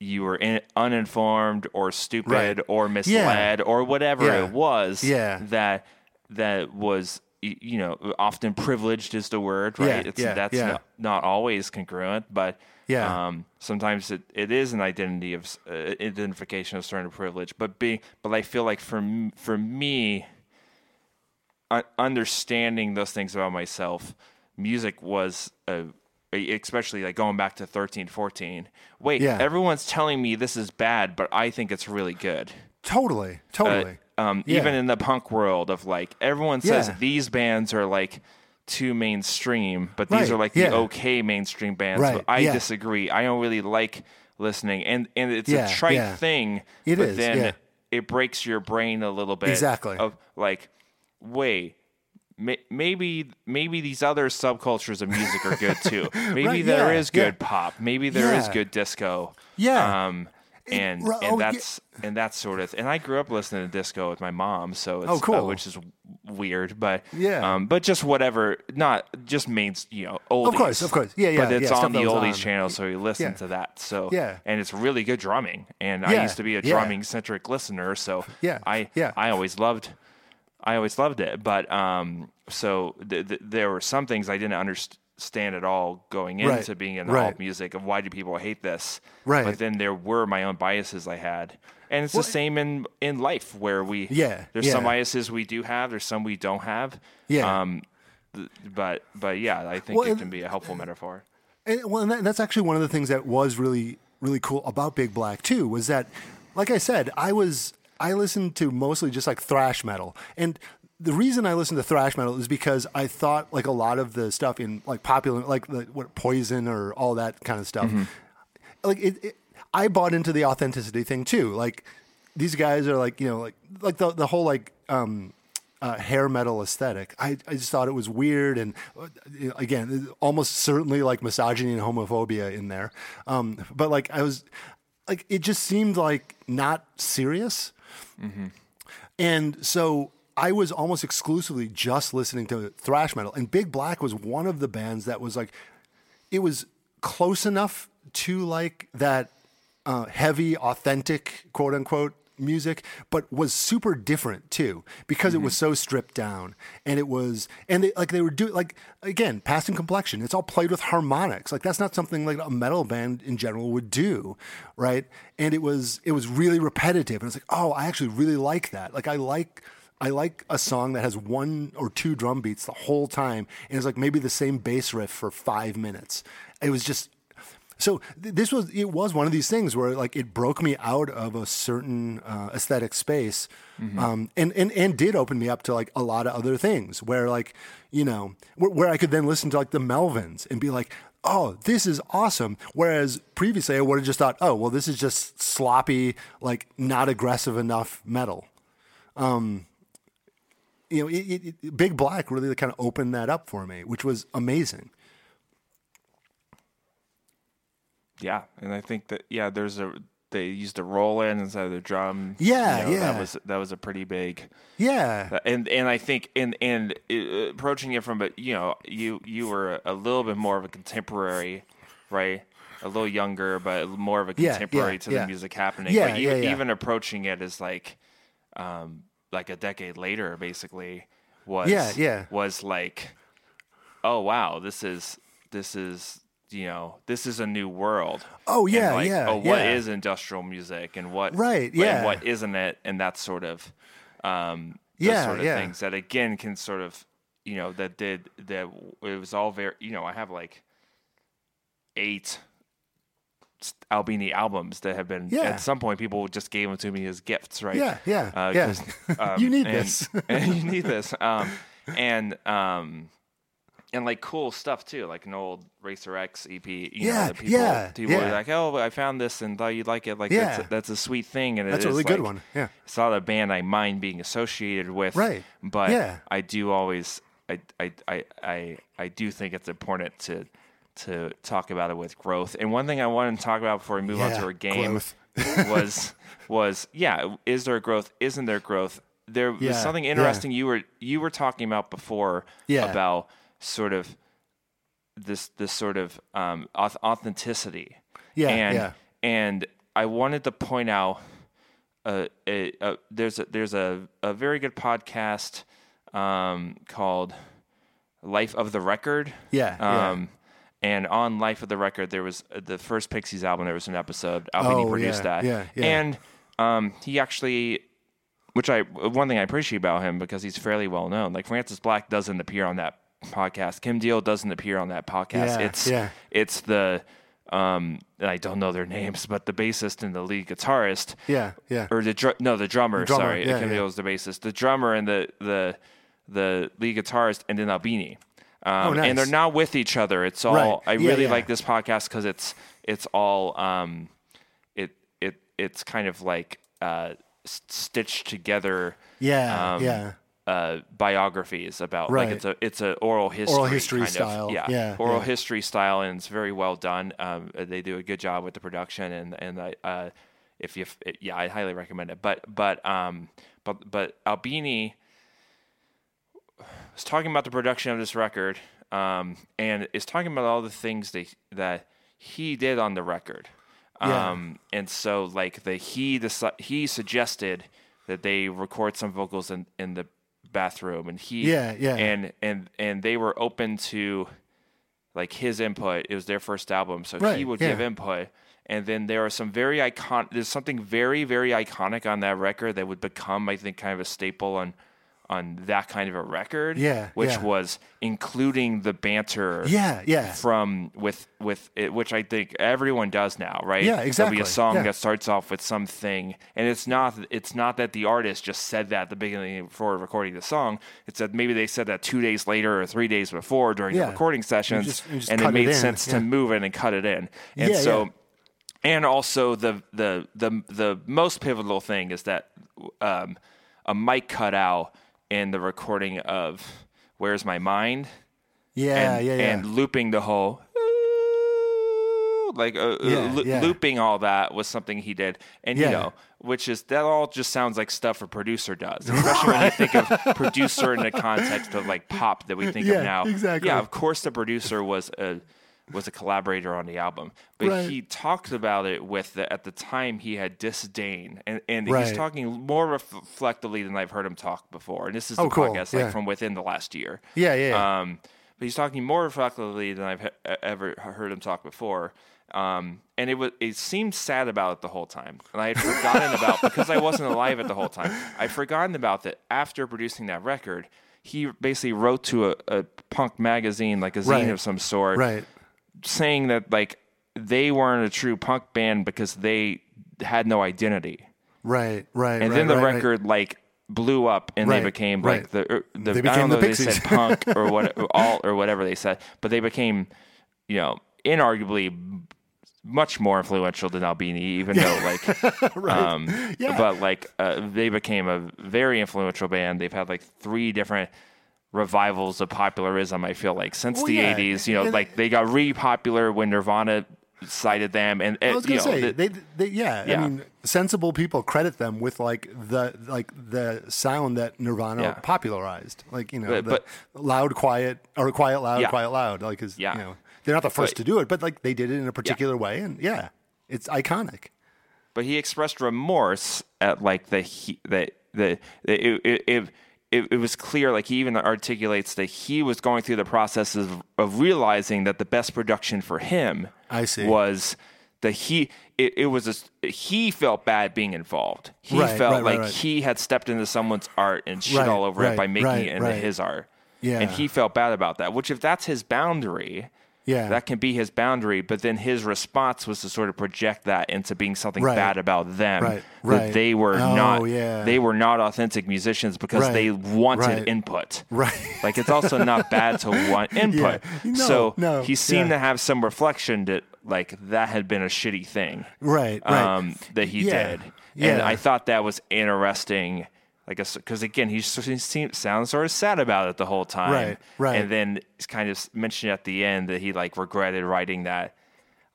you were in, uninformed or stupid right. or misled yeah. or whatever yeah. it was yeah. that that was, you know, often privileged is the word, right? Yeah. It's, yeah. That's yeah. Not, not always congruent, but yeah. um, sometimes it, it is an identity of uh, identification of certain privilege. But being, but I feel like for for me, uh, understanding those things about myself, music was a especially like going back to thirteen, fourteen. Wait, yeah. everyone's telling me this is bad, but I think it's really good. Totally, totally. Uh, um, yeah. Even in the punk world of like, everyone says yeah. these bands are like too mainstream, but these right. are like yeah. the okay mainstream bands. Right. But I yeah. disagree. I don't really like listening. And and it's yeah. a trite yeah. thing. It but is, then yeah. it breaks your brain a little bit. Exactly. Of like, wait. Maybe maybe these other subcultures of music are good too. Maybe right, yeah, there is good yeah. pop. Maybe there yeah. is good disco. Yeah, um, and it, and oh, that's yeah. and that sort of. Th- and I grew up listening to disco with my mom, so it's, oh, cool. uh, which is weird, but yeah, um, but just whatever, not just main, you know, oldies. Of course, of course, yeah, yeah. But it's yeah, on the oldies on. channel, so you listen yeah. to that. So yeah, and it's really good drumming. And yeah. I used to be a drumming centric yeah. listener, so yeah, I yeah. I always loved. I always loved it, but um, so th- th- there were some things I didn't understand at all going into right. being in alt right. music of why do people hate this? Right. But then there were my own biases I had, and it's well, the same in, in life where we yeah there's yeah. some biases we do have, there's some we don't have. Yeah. Um, th- but but yeah, I think well, it and, can be a helpful metaphor. And, well, and that, that's actually one of the things that was really really cool about Big Black too was that, like I said, I was. I listened to mostly just like thrash metal. And the reason I listened to thrash metal is because I thought like a lot of the stuff in like popular, like the, what Poison or all that kind of stuff. Mm-hmm. Like it, it, I bought into the authenticity thing too. Like these guys are like, you know, like, like the, the whole like, um, uh, hair metal aesthetic. I, I just thought it was weird. And uh, again, almost certainly like misogyny and homophobia in there. Um, but like I was like, it just seemed like not serious. Mm-hmm. And so I was almost exclusively just listening to thrash metal, and Big Black was one of the bands that was like, it was close enough to like that uh, heavy, authentic, quote unquote music, but was super different too because mm-hmm. it was so stripped down, and it was, and they, like they were doing like, again, passing complexion. It's all played with harmonics. Like that's not something like a metal band in general would do, right? And it was it was really repetitive, and it's like, oh, I actually really like that. Like I like I like a song that has one or two drum beats the whole time, and it's like maybe the same bass riff for five minutes. It was just. So this was it was one of these things where like it broke me out of a certain uh, aesthetic space, mm-hmm. um, and and and did open me up to like a lot of other things where like you know where, where I could then listen to like the Melvins and be like, oh, this is awesome. Whereas previously I would have just thought, oh, well, this is just sloppy, like not aggressive enough metal. Um, you know, it, it, it, Big Black really kind of opened that up for me, which was amazing. Yeah, and I think that yeah, there's a they used a roll in instead of the drum. Yeah, you know, yeah. That was that was a pretty big. Yeah. And and I think and and approaching it from but you know you you were a little bit more of a contemporary, right? A little younger, but more of a contemporary yeah, yeah, to the yeah. music happening. Yeah, but you, yeah, yeah. Even approaching it as like, um, like a decade later, basically was yeah, yeah. was like, oh wow, this is this is. You know, this is a new world. Oh yeah, like, yeah. Oh, what yeah. is industrial music and what right? Yeah, and what isn't it? And that sort of, um, yeah, sort of yeah. things that again can sort of, you know, that did that. It was all very, you know, I have like eight Albini albums that have been yeah. at some point people just gave them to me as gifts, right? Yeah, yeah, uh, yeah. Um, you need and, this. and you need this. Um, and um. And like cool stuff too, like an old Racer X E P. You yeah, know, that people, yeah, people yeah. are like, "Oh, I found this and thought you'd like it." Like yeah. that's a, that's a sweet thing, and that's it a really is good like, one. Yeah, it's not a band I mind being associated with, right? But yeah. I do always, I, I, I, I, I do think it's important to to talk about it with growth. And one thing I wanted to talk about before we move yeah, on to our game was was yeah, is there growth? Isn't there growth? There yeah, was something interesting yeah. you were you were talking about before yeah. about. Sort of this this sort of um, authenticity, yeah, and yeah. and I wanted to point out uh, a, a there's a, there's a, a very good podcast um, called Life of the Record, yeah, um, yeah, and on Life of the Record there was the first Pixies album. There was an episode Albini oh, produced yeah, that, yeah, yeah. and um, he actually. Which I one thing I appreciate about him because he's fairly well known. Like Francis Black doesn't appear on that. Podcast. Kim Deal doesn't appear on that podcast. Yeah, it's yeah. it's the um I don't know their names, but the bassist and the lead guitarist. Yeah, yeah. Or the dr- no the drummer. The drummer sorry, yeah, Kim yeah. Deal is the bassist. The drummer and the the the lead guitarist, and then Albini. Um, oh, nice. And they're not with each other. It's all. Right. I yeah, really yeah. like this podcast because it's it's all um it it it's kind of like uh stitched together. Yeah, um, yeah. Uh, biographies about right. like it's a it's a oral history oral history kind style of, yeah. yeah oral yeah. history style and it's very well done. Um, they do a good job with the production and and I uh, if you it, yeah I highly recommend it. But but um but but Albini was talking about the production of this record um and is talking about all the things that that he did on the record um yeah. and so like the he the he suggested that they record some vocals in in the bathroom and he yeah, yeah. and and and they were open to like his input. It was their first album, so right, he would yeah. give input. And then there are some very icon there's something very very iconic on that record that would become I think kind of a staple on on that kind of a record yeah, which yeah. was including the banter yeah, yeah. from with with it, which I think everyone does now, right? Yeah, exactly. There'll be a song yeah. that starts off with something and it's not it's not that the artist just said that at the beginning before recording the song. It's that maybe they said that two days later or three days before during yeah. the recording sessions you just, you just and it made it sense yeah. to move it and cut it in. And yeah, so yeah. and also the, the the the most pivotal thing is that um, a mic cut out in the recording of Where's My Mind? Yeah, and, yeah, yeah. And looping the whole, like uh, yeah, lo- yeah. looping all that was something he did. And, yeah. you know, which is, that all just sounds like stuff a producer does. Especially when you think of producer in the context of like pop that we think yeah, of now. Exactly. Yeah, of course the producer was a, was a collaborator on the album. But right. he talked about it with, the, at the time, he had disdain. And, and right. he's talking more reflectively than I've heard him talk before. And this is the oh, cool. podcast yeah. like from within the last year. Yeah, yeah, yeah. Um, but he's talking more reflectively than I've he- ever heard him talk before. Um, and it was it seemed sad about it the whole time. And I had forgotten about, because I wasn't alive at the whole time, I'd forgotten about that after producing that record, he basically wrote to a, a punk magazine, like a zine right. of some sort. Right. Saying that like they weren't a true punk band because they had no identity, right? Right. And right, then the right, record right. like blew up, and right, they became right. like the the they I don't know the if they said punk or what or alt or whatever they said, but they became you know inarguably much more influential than Albini, even though like right. um yeah. but like uh, they became a very influential band. They've had like three different. Revivals of popularism, I feel like, since well, the yeah. eighties, you know, and like they got re-popular when Nirvana cited them, and, and I was gonna you know, say the, they, they yeah, yeah I mean sensible people credit them with like the like the sound that Nirvana yeah. popularized, like you know but, the but, loud quiet or quiet loud yeah. quiet loud like is yeah. you know they're not the first but, to do it, but like they did it in a particular yeah. way, and yeah it's iconic. But he expressed remorse at like the he, the the it it, it It, it was clear, like he even articulates that he was going through the process of, of realizing that the best production for him I see. was that he it, it was a, he felt bad being involved. He right, felt right, like right, right. he had stepped into someone's art and shit right, all over right, it by making right, it into right. his art. Yeah. And he felt bad about that, which if that's his boundary, yeah. that can be his boundary. But then his response was to sort of project that into being something right. bad about them. Right. That right. they were oh, not yeah. they were not authentic musicians because right. they wanted right. input. Right. Like it's also not bad to want input. Yeah. No, so no. he seemed yeah. to have some reflection that like that had been a shitty thing. Right. Um right. that he yeah. did. Yeah. And I thought that was interesting. I guess because again, he seems sounds sort of sad about it the whole time, right? Right. And then it's kind of mentioned at the end that he like regretted writing that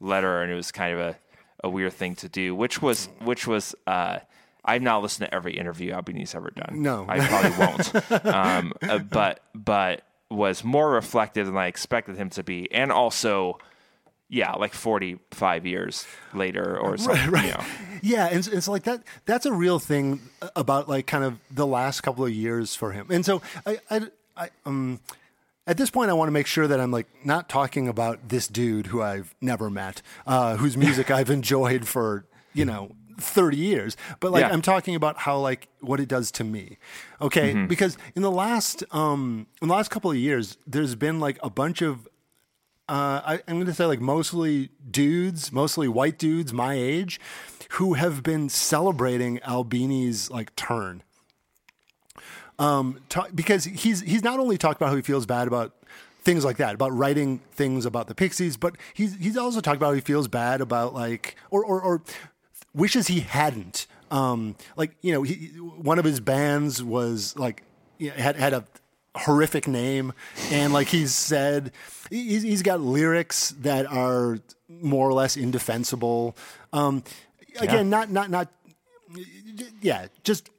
letter, and it was kind of a, a weird thing to do, which was which was uh, I've not listened to every interview Albini's ever done. No, I probably won't. um, uh, but but was more reflective than I expected him to be, and also. Yeah, like forty-five years later or something. Right, right. You know. Yeah, and it's so like that. That's a real thing about like kind of the last couple of years for him. And so I, I, I um, at this point, I want to make sure that I'm like not talking about this dude who I've never met, uh, whose music I've enjoyed for you know thirty years. But like yeah. I'm talking about how like what it does to me. Okay, mm-hmm. because in the last um, in the last couple of years, there's been like a bunch of. Uh, I, I'm going to say like mostly dudes, mostly white dudes my age, who have been celebrating Albini's like turn. Um, ta- because he's he's not only talked about how he feels bad about things like that, about writing things about the Pixies, but he's he's also talked about how he feels bad about like or or, or wishes he hadn't. Um, like you know, he, one of his bands was like had had a. horrific name, and like he's said he's, he's got lyrics that are more or less indefensible, um again yeah. not not not yeah just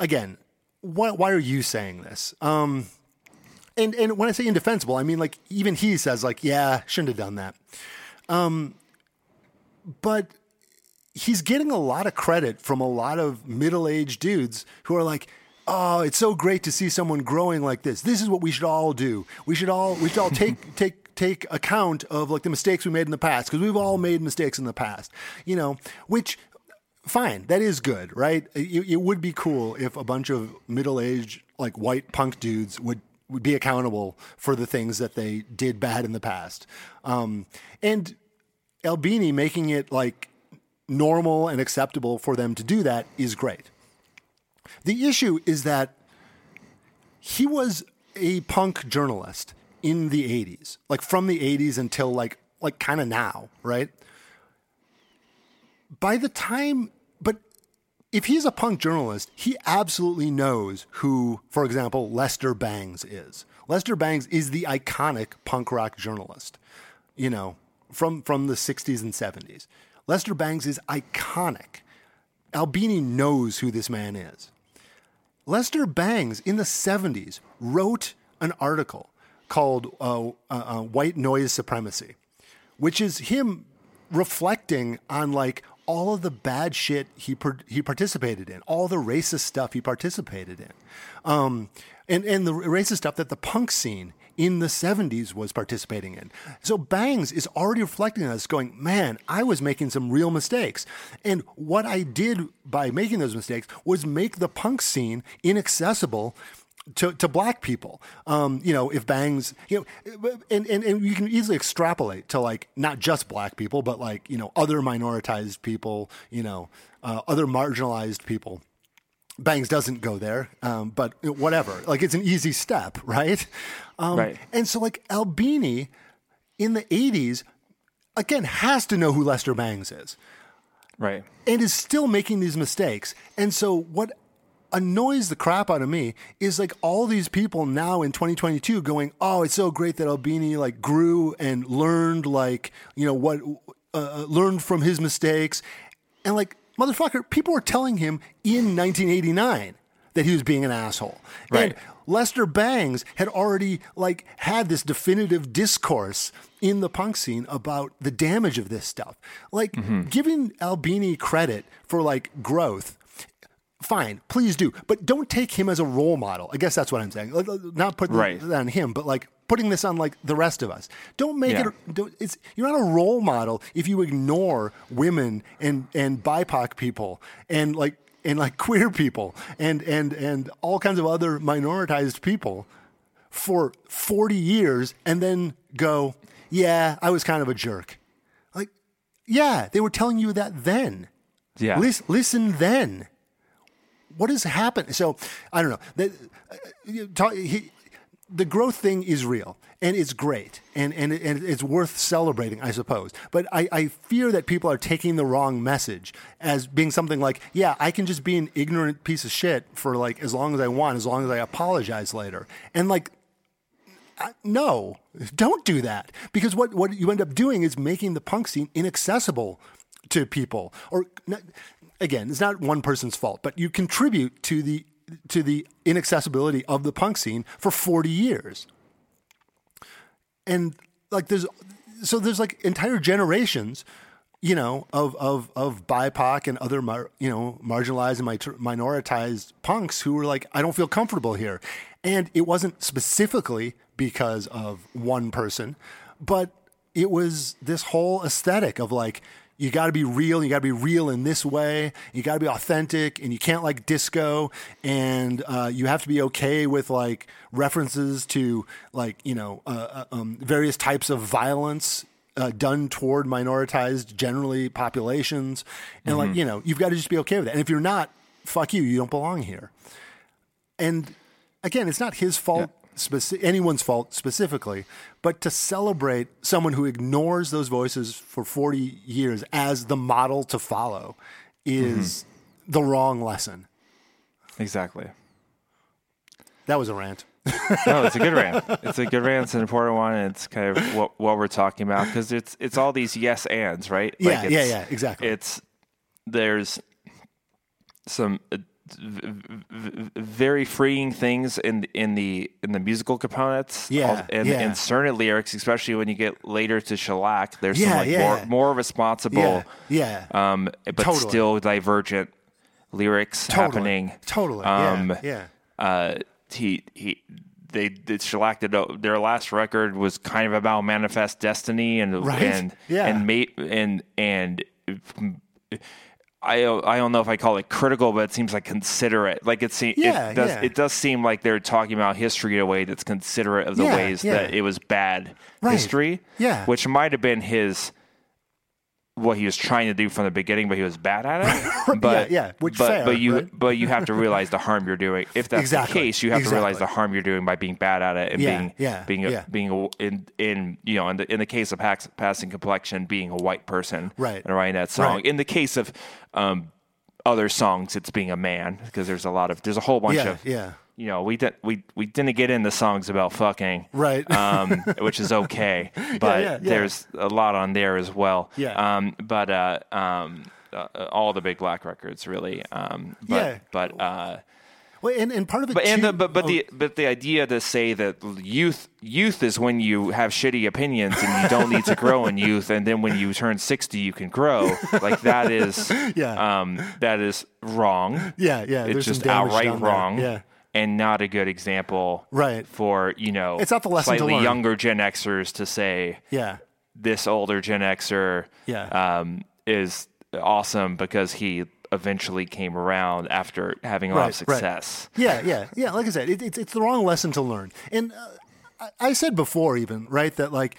again why, why are you saying this? um and and when I say indefensible, I mean like even he says like yeah shouldn't have done that, um but he's getting a lot of credit from a lot of middle-aged dudes who are like, oh, it's so great to see someone growing like this. This is what we should all do. We should all we should all take take take account of like the mistakes we made in the past, because we've all made mistakes in the past. You know, which fine, that is good, right? It, it would be cool if a bunch of middle-aged like white punk dudes would, would be accountable for the things that they did bad in the past. Um, and Albini making it like normal and acceptable for them to do that is great. The issue is that he was a punk journalist in the eighties, like from the eighties until like like kind of now, right? By the time, but if he's a punk journalist, he absolutely knows who, for example, Lester Bangs is. Lester Bangs is the iconic punk rock journalist, you know, from, from the sixties and seventies. Lester Bangs is iconic. Albini knows who this man is. Lester Bangs in the seventies wrote an article called uh, uh, White Noise Supremacy, which is him reflecting on like all of the bad shit he per- he participated in, all the racist stuff he participated in, um, and, and the racist stuff that the punk scene in the seventies was participating in. So Bangs is already reflecting on this, going, man, I was making some real mistakes. And what I did by making those mistakes was make the punk scene inaccessible to, to black people. Um, you know, if Bangs, you know, and, and, and you can easily extrapolate to like, not just black people, but like, you know, other minoritized people, you know, uh, other marginalized people. Bangs doesn't go there, um, but whatever. Like, it's an easy step, right? Um, right. And so, like, Albini in the eighties, again, has to know who Lester Bangs is. Right. And is still making these mistakes. And so what annoys the crap out of me is, like, all these people now in twenty twenty-two going, oh, it's so great that Albini, like, grew and learned, like, you know, what uh, learned from his mistakes. And like, motherfucker, people were telling him in nineteen eighty-nine that he was being an asshole. Right. And Lester Bangs had already like had this definitive discourse in the punk scene about the damage of this stuff. Like, mm-hmm. giving Albini credit for like growth, fine, please do. But don't take him as a role model. I guess that's what I'm saying. Not putting right. that on him, but like putting this on like the rest of us. Don't make yeah. it, don't, it's, you're not a role model if you ignore women and, and B I P O C people and like, and like queer people and, and, and all kinds of other minoritized people for forty years and then go, yeah, I was kind of a jerk. Like, yeah, they were telling you that then. Yeah. Listen, listen then. What has happened? So, I don't know. The, uh, talk, he, the growth thing is real, and it's great, and, and, and it's worth celebrating, I suppose. But I, I fear that people are taking the wrong message as being something like, yeah, I can just be an ignorant piece of shit for, like, as long as I want, as long as I apologize later. And, like, I, no, don't do that. Because what, what you end up doing is making the punk scene inaccessible to people, or... Not, again, it's not one person's fault, but you contribute to the to the inaccessibility of the punk scene for forty years. And like there's so there's like entire generations, you know, of of of B I P O C and other mar, you know, marginalized and minoritized punks who were like, I don't feel comfortable here. And it wasn't specifically because of one person, but it was this whole aesthetic of like, you got to be real. You got to be real in this way. You got to be authentic, and you can't like disco. And uh, you have to be okay with like references to like you know uh, um, various types of violence uh, done toward minoritized, generally populations. And mm-hmm. like you know, you've got to just be okay with that. And if you're not, fuck you. You don't belong here. And again, it's not his fault. Yeah. Speci- anyone's fault specifically, but to celebrate someone who ignores those voices for forty years as the model to follow is mm-hmm. the wrong lesson. Exactly. That was a rant. No, it's a good rant. It's a good rant. It's an important one. And it's kind of what, what we're talking about because it's it's all these yes ands, right? Yeah, like it's, yeah, yeah, exactly. It's there's some. Uh, very freeing things in in the in the musical components, yeah, and, yeah. and certain lyrics, especially when you get later to Shellac. There's yeah, some like yeah. more, more responsible, yeah, yeah. Um, but totally. Still divergent lyrics totally. Happening. Totally, um, yeah. yeah. Uh, he he. They did Shellac. Their last record was kind of about manifest destiny and right? and yeah. and mate and and. I I don't know if I call it critical, but it seems like considerate. Like it seems yeah, it does yeah. it does seem like they're talking about history in a way that's considerate of the yeah, ways yeah. that it was bad right. history. Yeah, which might have been his what he was trying to do from the beginning, but he was bad at it. But yeah, yeah. Which but, fair, but you right? but you have to realize the harm you're doing. If that's exactly. the case, you have exactly. to realize the harm you're doing by being bad at it and yeah, being yeah, being a, yeah. being a, in in you know in the in the case of Pax, Passing Complexion, being a white person right. and writing that song. Right. In the case of um, other songs, it's being a man because there's a lot of there's a whole bunch yeah, of yeah. You know, we did we we didn't get into songs about fucking, right? Um, which is okay, but yeah, yeah, yeah. there's a lot on there as well. Yeah. Um, but uh, um, uh, all the Big Black records, really. Um, but, yeah. But uh, well, and, and part of it, but too, and the, but but oh. the but the idea to say that youth youth is when you have shitty opinions and you don't need to grow in youth, and then when you turn sixty, you can grow. Like that is yeah. um, that is wrong. Yeah, yeah. It's just outright wrong. Yeah. And not a good example right. for, you know, it's not the lesson slightly to learn. Younger Gen Xers to say, yeah, this older Gen Xer yeah. um, is awesome because he eventually came around after having a right, lot of success. Right. Yeah, yeah, yeah. Like I said, it, it's, it's the wrong lesson to learn. And uh, I, I said before even, right, that like,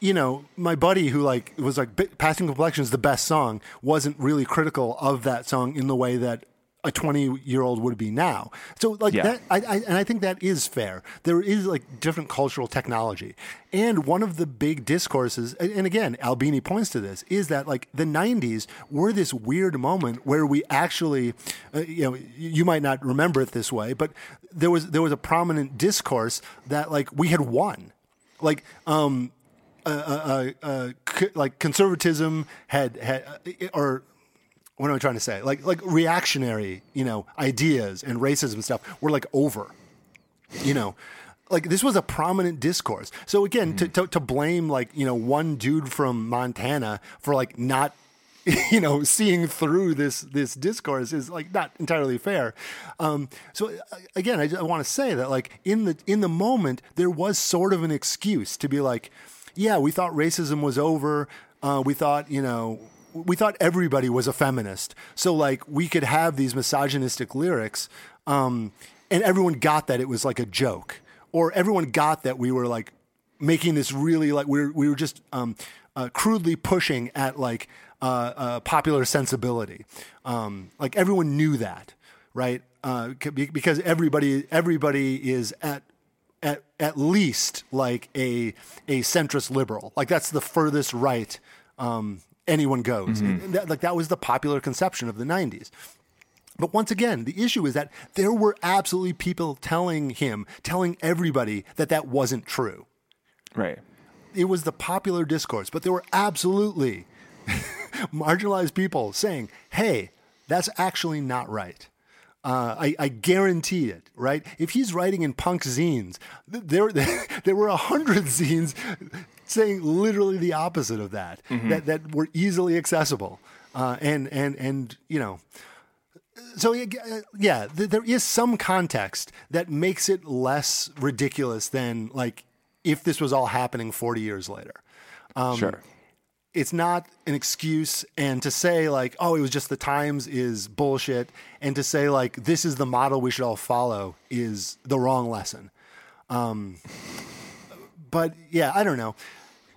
you know, my buddy who like was like, Passing Complexion is the best song, wasn't really critical of that song in the way that a twenty-year-old would be now. So like yeah. that, I, I, and I think that is fair. There is like different cultural technology. And one of the big discourses, and again, Albini points to this, is that like the nineties were this weird moment where we actually, uh, you know, you might not remember it this way, but there was, there was a prominent discourse that like we had won. Like, um, uh, uh, uh, c- like conservatism had, had or what am I trying to say? Like like reactionary, you know, ideas and racism and stuff were like over, you know. Like, this was a prominent discourse. So, again, mm-hmm. to, to to blame, like, you know, one dude from Montana for, like, not, you know, seeing through this this discourse is, like, not entirely fair. Um, so, again, I, I want to say that, like, in the in the moment, there was sort of an excuse to be like, yeah, we thought racism was over. Uh, we thought, you know, we thought everybody was a feminist. So, like, we could have these misogynistic lyrics, um, and everyone got that it was, like, a joke. Or everyone got that we were like making this really like we were, we were just um, uh, crudely pushing at like uh, uh, popular sensibility. Um, like everyone knew that, right? Uh, because everybody everybody is at at at least like a a centrist liberal. Like that's the furthest right um, anyone goes. Mm-hmm. And that, like that was the popular conception of the nineties. But once again, the issue is that there were absolutely people telling him, telling everybody that that wasn't true. Right. It was the popular discourse, but there were absolutely marginalized people saying, hey, that's actually not right. Uh, I, I guarantee it, right? If he's writing in punk zines, there there were a hundred zines saying literally the opposite of that, mm-hmm. that, that were easily accessible. Uh, and, and, and, you know... So, yeah, there is some context that makes it less ridiculous than, like, if this was all happening forty years later. Um, sure. It's not an excuse. And to say, like, oh, it was just the times is bullshit. And to say, like, this is the model we should all follow is the wrong lesson. Um, but, yeah, I don't know.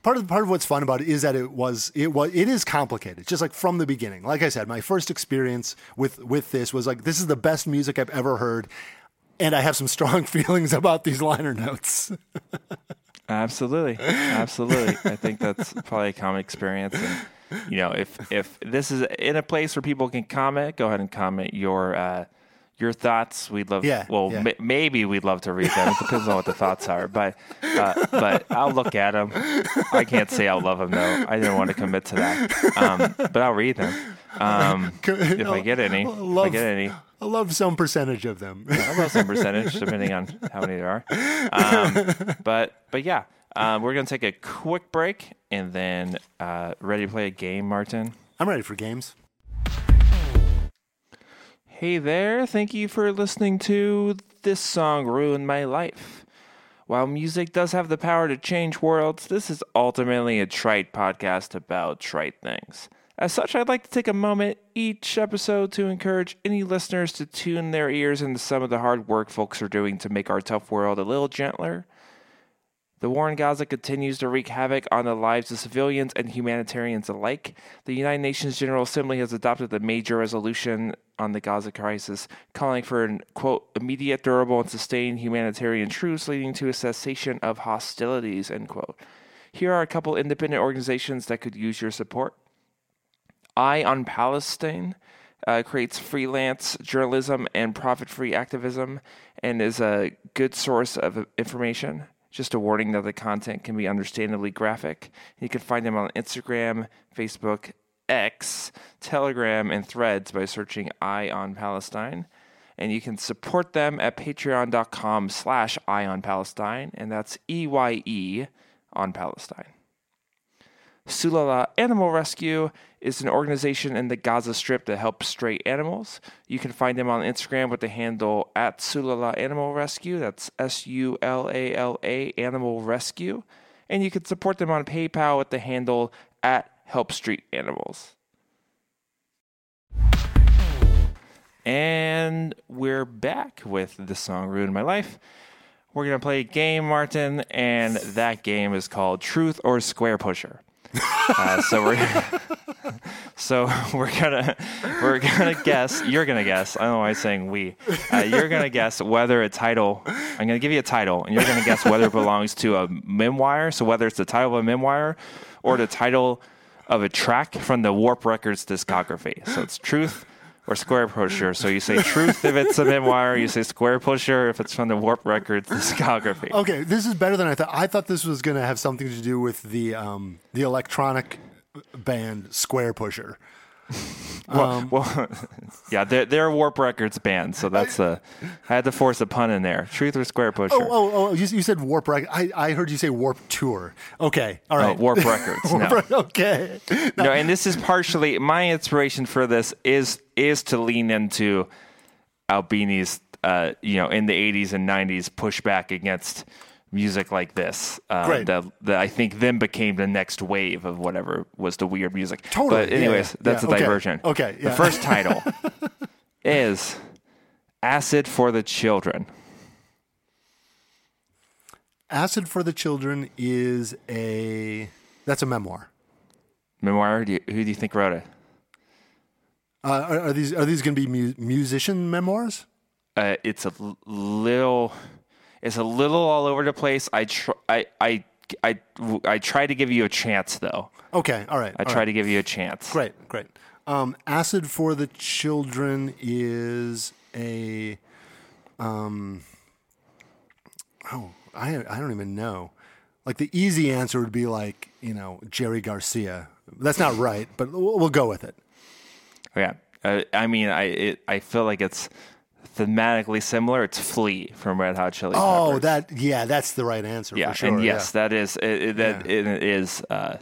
Part of part of what's fun about it is that it was it was it is complicated. Just like from the beginning, like I said, my first experience with, with this was like this is the best music I've ever heard, and I have some strong feelings about these liner notes. Absolutely, absolutely. I think that's probably a common experience. And, you know, if if this is in a place where people can comment, go ahead and comment your uh, your thoughts. We'd love, yeah, well, yeah. M- maybe we'd love to read them. It depends on what the thoughts are, but uh, but I'll look at them. I can't say I'll love them though. I didn't want to commit to that, um, but I'll read them um, if I get any. I love, if I get any, I love some percentage of them. I love some percentage, depending on how many there are. Um, but but yeah, um, we're gonna take a quick break and then uh, ready to play a game, Martin? I'm ready for games. Hey there, thank you for listening to This Song Ruined My Life. While music does have the power to change worlds, this is ultimately a trite podcast about trite things. As such, I'd like to take a moment each episode to encourage any listeners to tune their ears into some of the hard work folks are doing to make our tough world a little gentler. The war in Gaza continues to wreak havoc on the lives of civilians and humanitarians alike. The United Nations General Assembly has adopted the major resolution on the Gaza crisis, calling for an, quote, immediate, durable, and sustained humanitarian truce leading to a cessation of hostilities, end quote. Here are a couple independent organizations that could use your support. Eye On Palestine uh, creates freelance journalism and profit-free activism and is a good source of information. Just a warning that the content can be understandably graphic. You can find them on Instagram, Facebook, X, Telegram, and Threads by searching Eye On Palestine. And you can support them at patreon.com slash Eye On Palestine. And that's E Y E on Palestine. Sulala Animal Rescue is an organization in the Gaza Strip that helps stray animals. You can find them on Instagram with the handle at Sulala Animal Rescue. That's S U L A L A Animal Rescue. And you can support them on PayPal with the handle at Help Street Animals. And we're back with The Song Ruined My Life. We're going to play a game, Martin, and that game is called Truth or Squarepusher. uh, so we're so we're gonna we're gonna guess. You're gonna guess. I don't know why I'm saying we. Uh, you're gonna guess whether a title. I'm gonna give you a title, and you're gonna guess whether it belongs to a memoir. So whether it's the title of a memoir or the title of a track from the Warp Records discography. So it's Truth or Squarepusher. So you say Truth if it's a Memoir, you say Squarepusher if it's from the Warp Records discography. Okay, this is better than I thought. I thought this was going to have something to do with the um, the electronic band Squarepusher. Well, um, well, yeah, they're, they're a Warp Records band, so that's a. I had to force a pun in there. Truth or Squarepusher? Oh, oh, oh! You, you said Warp Records. I, I heard you say Warp Tour. Okay, all right. Oh, Warp Records. Warp, no. Okay. No. no, and this is partially my inspiration for this is is to lean into Albini's, uh, you know, in the eighties and nineties pushback against music like this. Um, Great. That, that I think then became the next wave of whatever was the weird music. Totally. But anyways, yeah, that's yeah, a okay. diversion. Okay. Yeah. The first title is Acid for the Children. Acid for the Children is a... That's a memoir. Memoir? Do you, who do you think wrote it? Uh, are, are these are these going to be mu- musician memoirs? Uh, it's a l- little... It's a little all over the place. I tr- I I I I try to give you a chance, though. Okay, all right. I all try right. to give you a chance. Great, great. Um, Acid for the Children is a. Um, oh, I I don't even know. Like the easy answer would be like you know Jerry Garcia. That's not right, but we'll, we'll go with it. Yeah, uh, I mean, I it, I feel like it's. Thematically similar, it's Flea from Red Hot Chili Peppers. Oh, that yeah, that's the right answer. Yeah, for sure. And yes, yeah. that is it, it, that yeah. it is uh,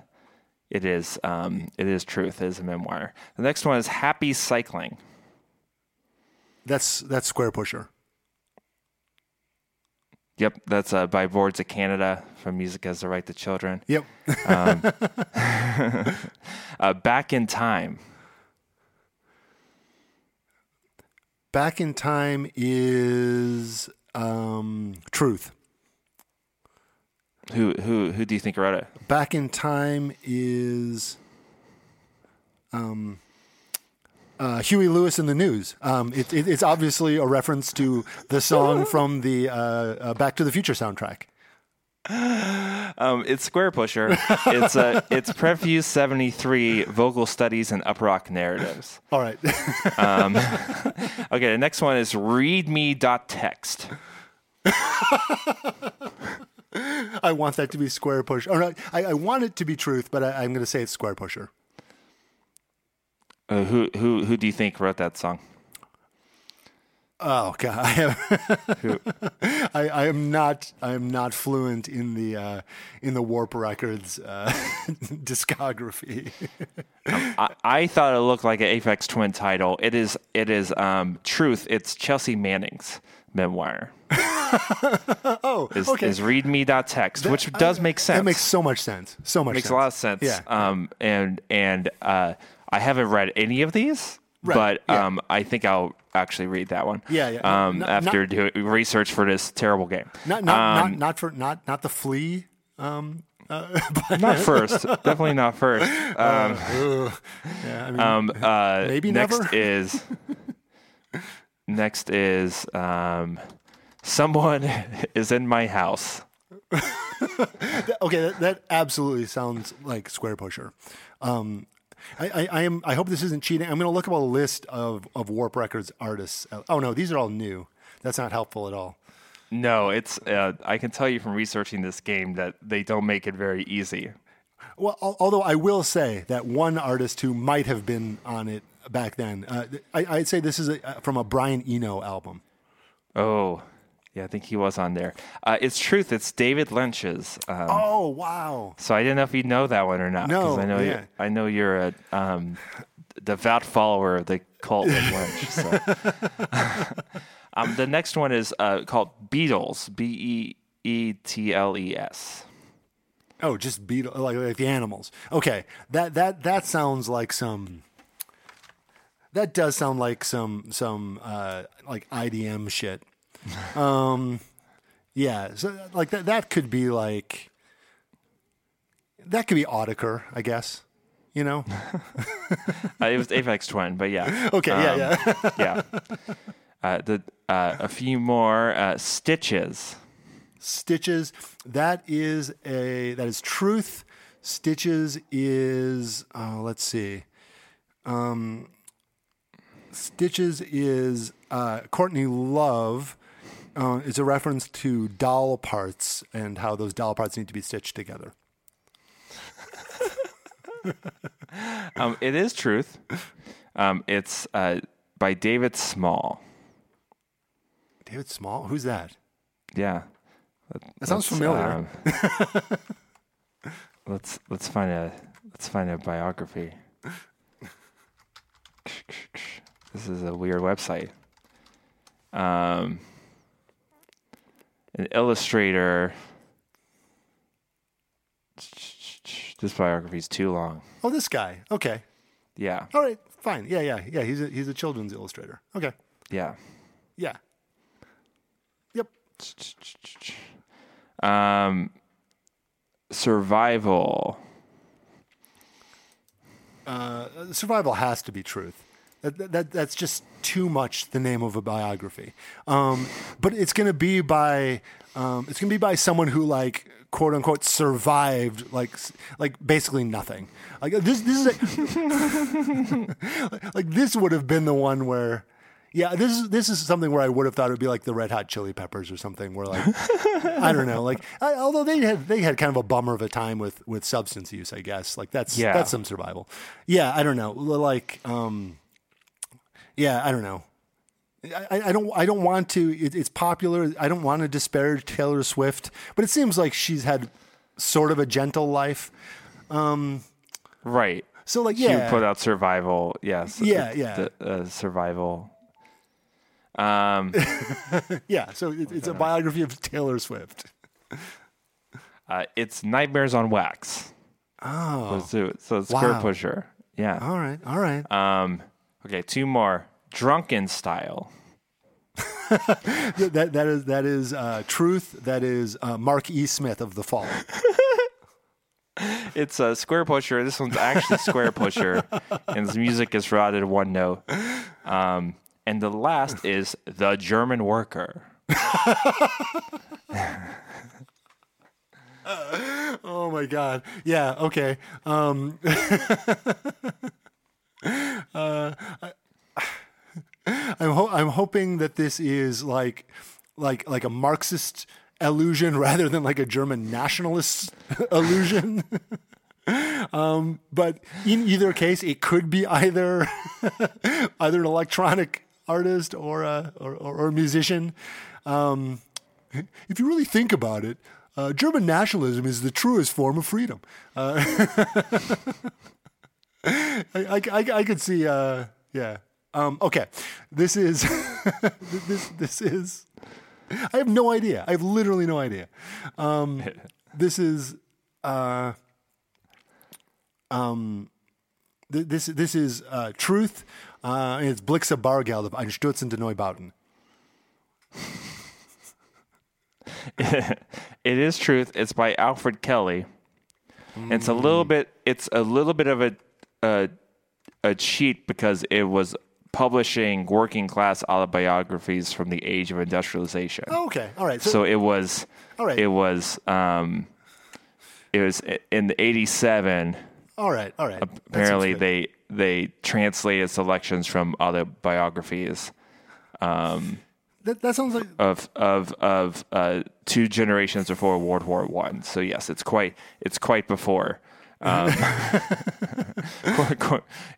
it is um, it is Truth. It is a memoir. The next one is Happy Cycling. That's that's Squarepusher. Yep, that's uh, by Boards of Canada from Music Has the Right to Children. Yep. um, uh, Back in Time. Back in Time is um, Truth. Who who who do you think wrote it? Back in Time is um, uh, Huey Lewis and the News. Um, it, it, it's obviously a reference to the song from the uh, uh, Back to the Future soundtrack. Um, it's Squarepusher. It's uh, it's Prefuse seventy-three, Vocal Studies and Uprock Narratives. All right. um, okay, the next one is readme.txt. I want that to be Squarepusher. Oh, no, I, I want it to be Truth, but I, I'm going to say it's Squarepusher. Uh, who who who do you think wrote that song? Oh God, I am. I, I am not. I am not fluent in the uh, in the Warp Records uh, discography. um, I, I thought it looked like an Aphex Twin title. It is. It is um, Truth. It's Chelsea Manning's memoir. oh, is, okay. Is readme.txt, that, which does I, make sense. That makes so much sense. So much. It makes sense. a lot of sense. Yeah. Um. And and uh, I haven't read any of these. Right. But um, yeah. I think I'll actually read that one. Yeah, yeah. Um, not, after not, doing research for this terrible game. Not, not, um, not, not for not, not the Flea. Um, uh, not first, definitely not first. Um, uh, yeah, I mean, um, uh, maybe next never? is next is um, Someone Is in My House. okay, that, that absolutely sounds like Squarepusher. Um, I, I, I am. I hope this isn't cheating. I'm going to look up a list of, of Warp Records artists. Oh no, these are all new. That's not helpful at all. No, it's. Uh, I can tell you from researching this game that they don't make it very easy. Well, al- although I will say that one artist who might have been on it back then, uh, I, I'd say this is a, from a Brian Eno album. Oh, yeah, I think he was on there. Uh, it's Truth. It's David Lynch's. Um, oh wow! So I didn't know if you know that one or not. No, I know. Yeah. You, I know you're a um, devout follower of the cult of Lynch. So. um, the next one is uh, called Beatles. B e e t l e s. Oh, just beetle like, like the animals. Okay, that that that sounds like some. That does sound like some some uh, like I D M shit. um, yeah, so like that, that could be like, that could be Audiker, I guess, you know? uh, it was Aphex Twin, but yeah. Okay, um, yeah, yeah. yeah. Uh, the, uh, a few more, uh, Stitches. Stitches, that is a, that is Truth. Stitches is, oh, let's see. Um, Stitches is uh, Courtney Love. Uh, it's a reference to doll parts and how those doll parts need to be stitched together. um, it is Truth. Um, it's uh, by David Small. David Small? Who's that? Yeah. That, that sounds familiar. Um, let's let's find a let's find a biography. This is a weird website. Um, an illustrator. This biography is too long. Oh, this guy. Okay. Yeah. All right. Fine. Yeah, yeah, yeah. He's a, he's a children's illustrator. Okay. Yeah. Yeah. Yep. Um, survival. Uh, survival has to be Truth. That, that that's just too much the name of a biography. Um, but it's gonna be by um, it's gonna be by someone who, like, quote unquote, survived like like basically nothing. Like this this is a, like this would have been the one where yeah this is this is something where I would have thought it would be like the Red Hot Chili Peppers or something, where, like, I don't know, like I, although they had they had kind of a bummer of a time with, with substance use, I guess, like that's yeah. that's some survival. Yeah, I don't know, like. Um, Yeah, I don't know. I, I don't. I don't want to. It, it's popular. I don't want to disparage Taylor Swift, but it seems like she's had sort of a gentle life, um, right? So, like, yeah, she put out Survival. Yes. Yeah. The, yeah. The, uh, survival. Um. yeah. So it, it's a biography of Taylor Swift. uh, it's Nightmares on Wax. Oh. So, so it's Squarepusher. Yeah. All right. All right. Um. Okay, two more. Drunken Style. that that is that is uh, Truth. That is uh, Mark E. Smith of The Fall. It's a uh, Squarepusher. This one's actually Squarepusher, and his music is routed one note. Um, and the last is The German Worker. uh, oh my God! Yeah. Okay. Um, Uh, I, I'm ho- I'm hoping that this is like like like a Marxist allusion rather than like a German nationalist allusion. um, but in either case, it could be either either an electronic artist or a or, or, or a musician. Um, if you really think about it, uh, German nationalism is the truest form of freedom. Uh, I, I, I could see, uh, yeah. Um, okay, this is this this is. I have no idea. I have literally no idea. Um, this is, uh, um, th- this this is uh, Truth. Uh, it's Blixer Bargeld of Einstürzende Neubauten. It is Truth. It's by Alfred Kelly. Mm. It's a little bit. It's a little bit of a. A, a cheat because it was publishing working class autobiographies from the age of industrialization. Oh, okay, all right. So, so it was, all right. It was, um, it was in eighty-seven. All right, all right. Apparently, they they translated selections from autobiographies. Um, that that sounds like of of of uh, two generations before World War One. So yes, it's quite it's quite before. um,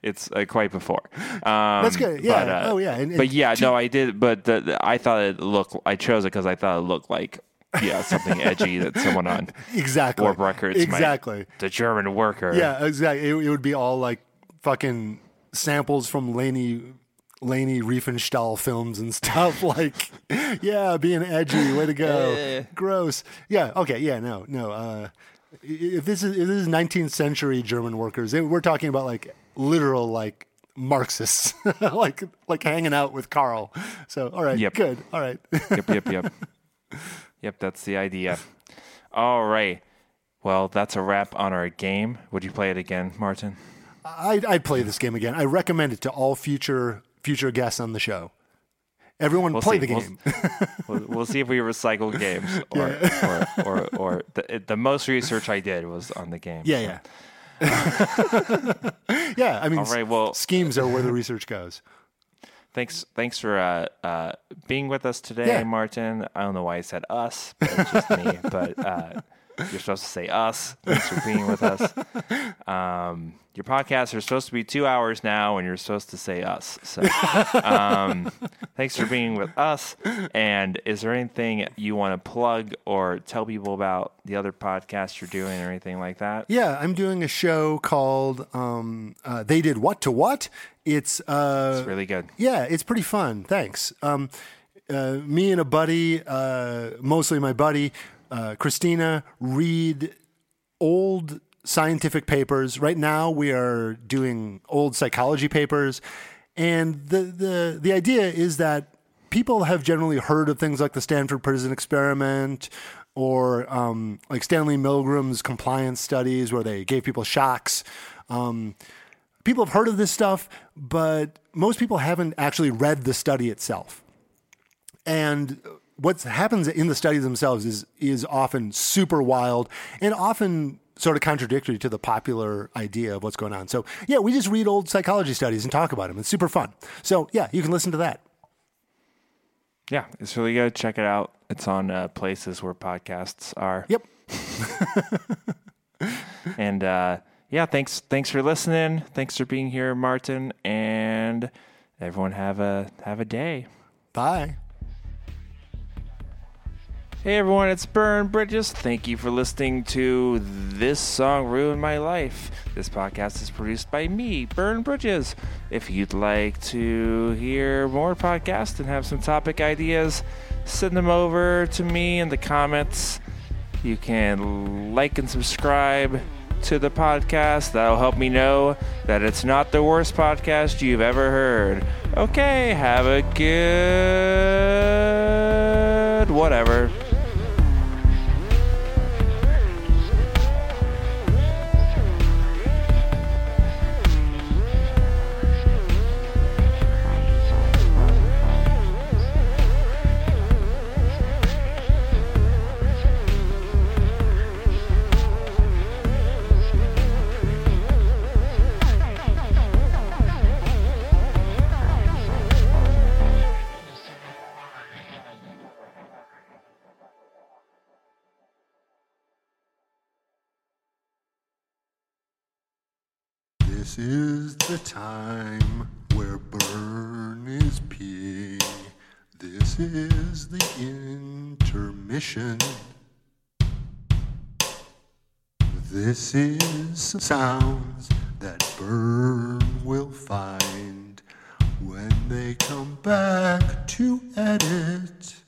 it's uh, quite before. Um, That's good. Yeah. But, uh, oh, yeah. And, and but yeah, two- no, I did. But the, the, I thought it looked. I chose it because I thought it looked like yeah something edgy that someone on exactly Warp Records exactly might, the German Worker. Yeah, exactly. It, it would be all like fucking samples from Laney Laney Riefenstahl films and stuff. Like, yeah, being edgy, way to go. Uh, Gross. Yeah. Okay. Yeah. No. No. Uh, If this is if this is nineteenth century German workers, we're talking about like literal like Marxists, like like hanging out with Karl. So all right, yep. Good. All right. yep, yep, yep, yep. That's the idea. All right. Well, that's a wrap on our game. Would you play it again, Martin? I'd, I'd play this game again. I recommend it to all future future guests on the show. Everyone we'll play see. the game. We'll, we'll see if we recycle games, or yeah. or, or, or the, the most research I did was on the game. Yeah, so. yeah, uh, yeah. I mean, right, well, schemes are where the research goes. Thanks, thanks for uh, uh, being with us today, yeah. Martin. I don't know why I said us, but it's just me. But uh, you're supposed to say us. Thanks for being with us. Um, your podcasts are supposed to be two hours now, and you're supposed to say us. So um, thanks for being with us. And is there anything you want to plug or tell people about the other podcast you're doing or anything like that? Yeah, I'm doing a show called um, uh, They Did What to What? It's uh, it's really good. Yeah, it's pretty fun. Thanks. Um, uh, me and a buddy, uh, mostly my buddy, uh, Christina, read old scientific papers. Right now, we are doing old psychology papers, and the the the idea is that people have generally heard of things like the Stanford Prison Experiment, or um, like Stanley Milgram's compliance studies, where they gave people shocks. Um, People have heard of this stuff, but most people haven't actually read the study itself. And what happens in the studies themselves is is often super wild and often sort of contradictory to the popular idea of what's going on. So, yeah, we just read old psychology studies and talk about them. It's super fun. So, yeah, you can listen to that. Yeah, it's really good. Check it out. It's on uh, places where podcasts are. Yep. and, uh Yeah, thanks thanks for listening. Thanks for being here, Martin, and everyone have a have a day. Bye. Hey everyone, it's Byrne Bridges. Thank you for listening to This Song Ruined My Life. This podcast is produced by me, Byrne Bridges. If you'd like to hear more podcasts and have some topic ideas, send them over to me in the comments. You can like and subscribe to the podcast. That'll help me know that it's not the worst podcast you've ever heard. Okay, have a good whatever. Is the time where Byrne is peeing. This is the intermission. This is some sounds that Byrne will find when they come back to edit.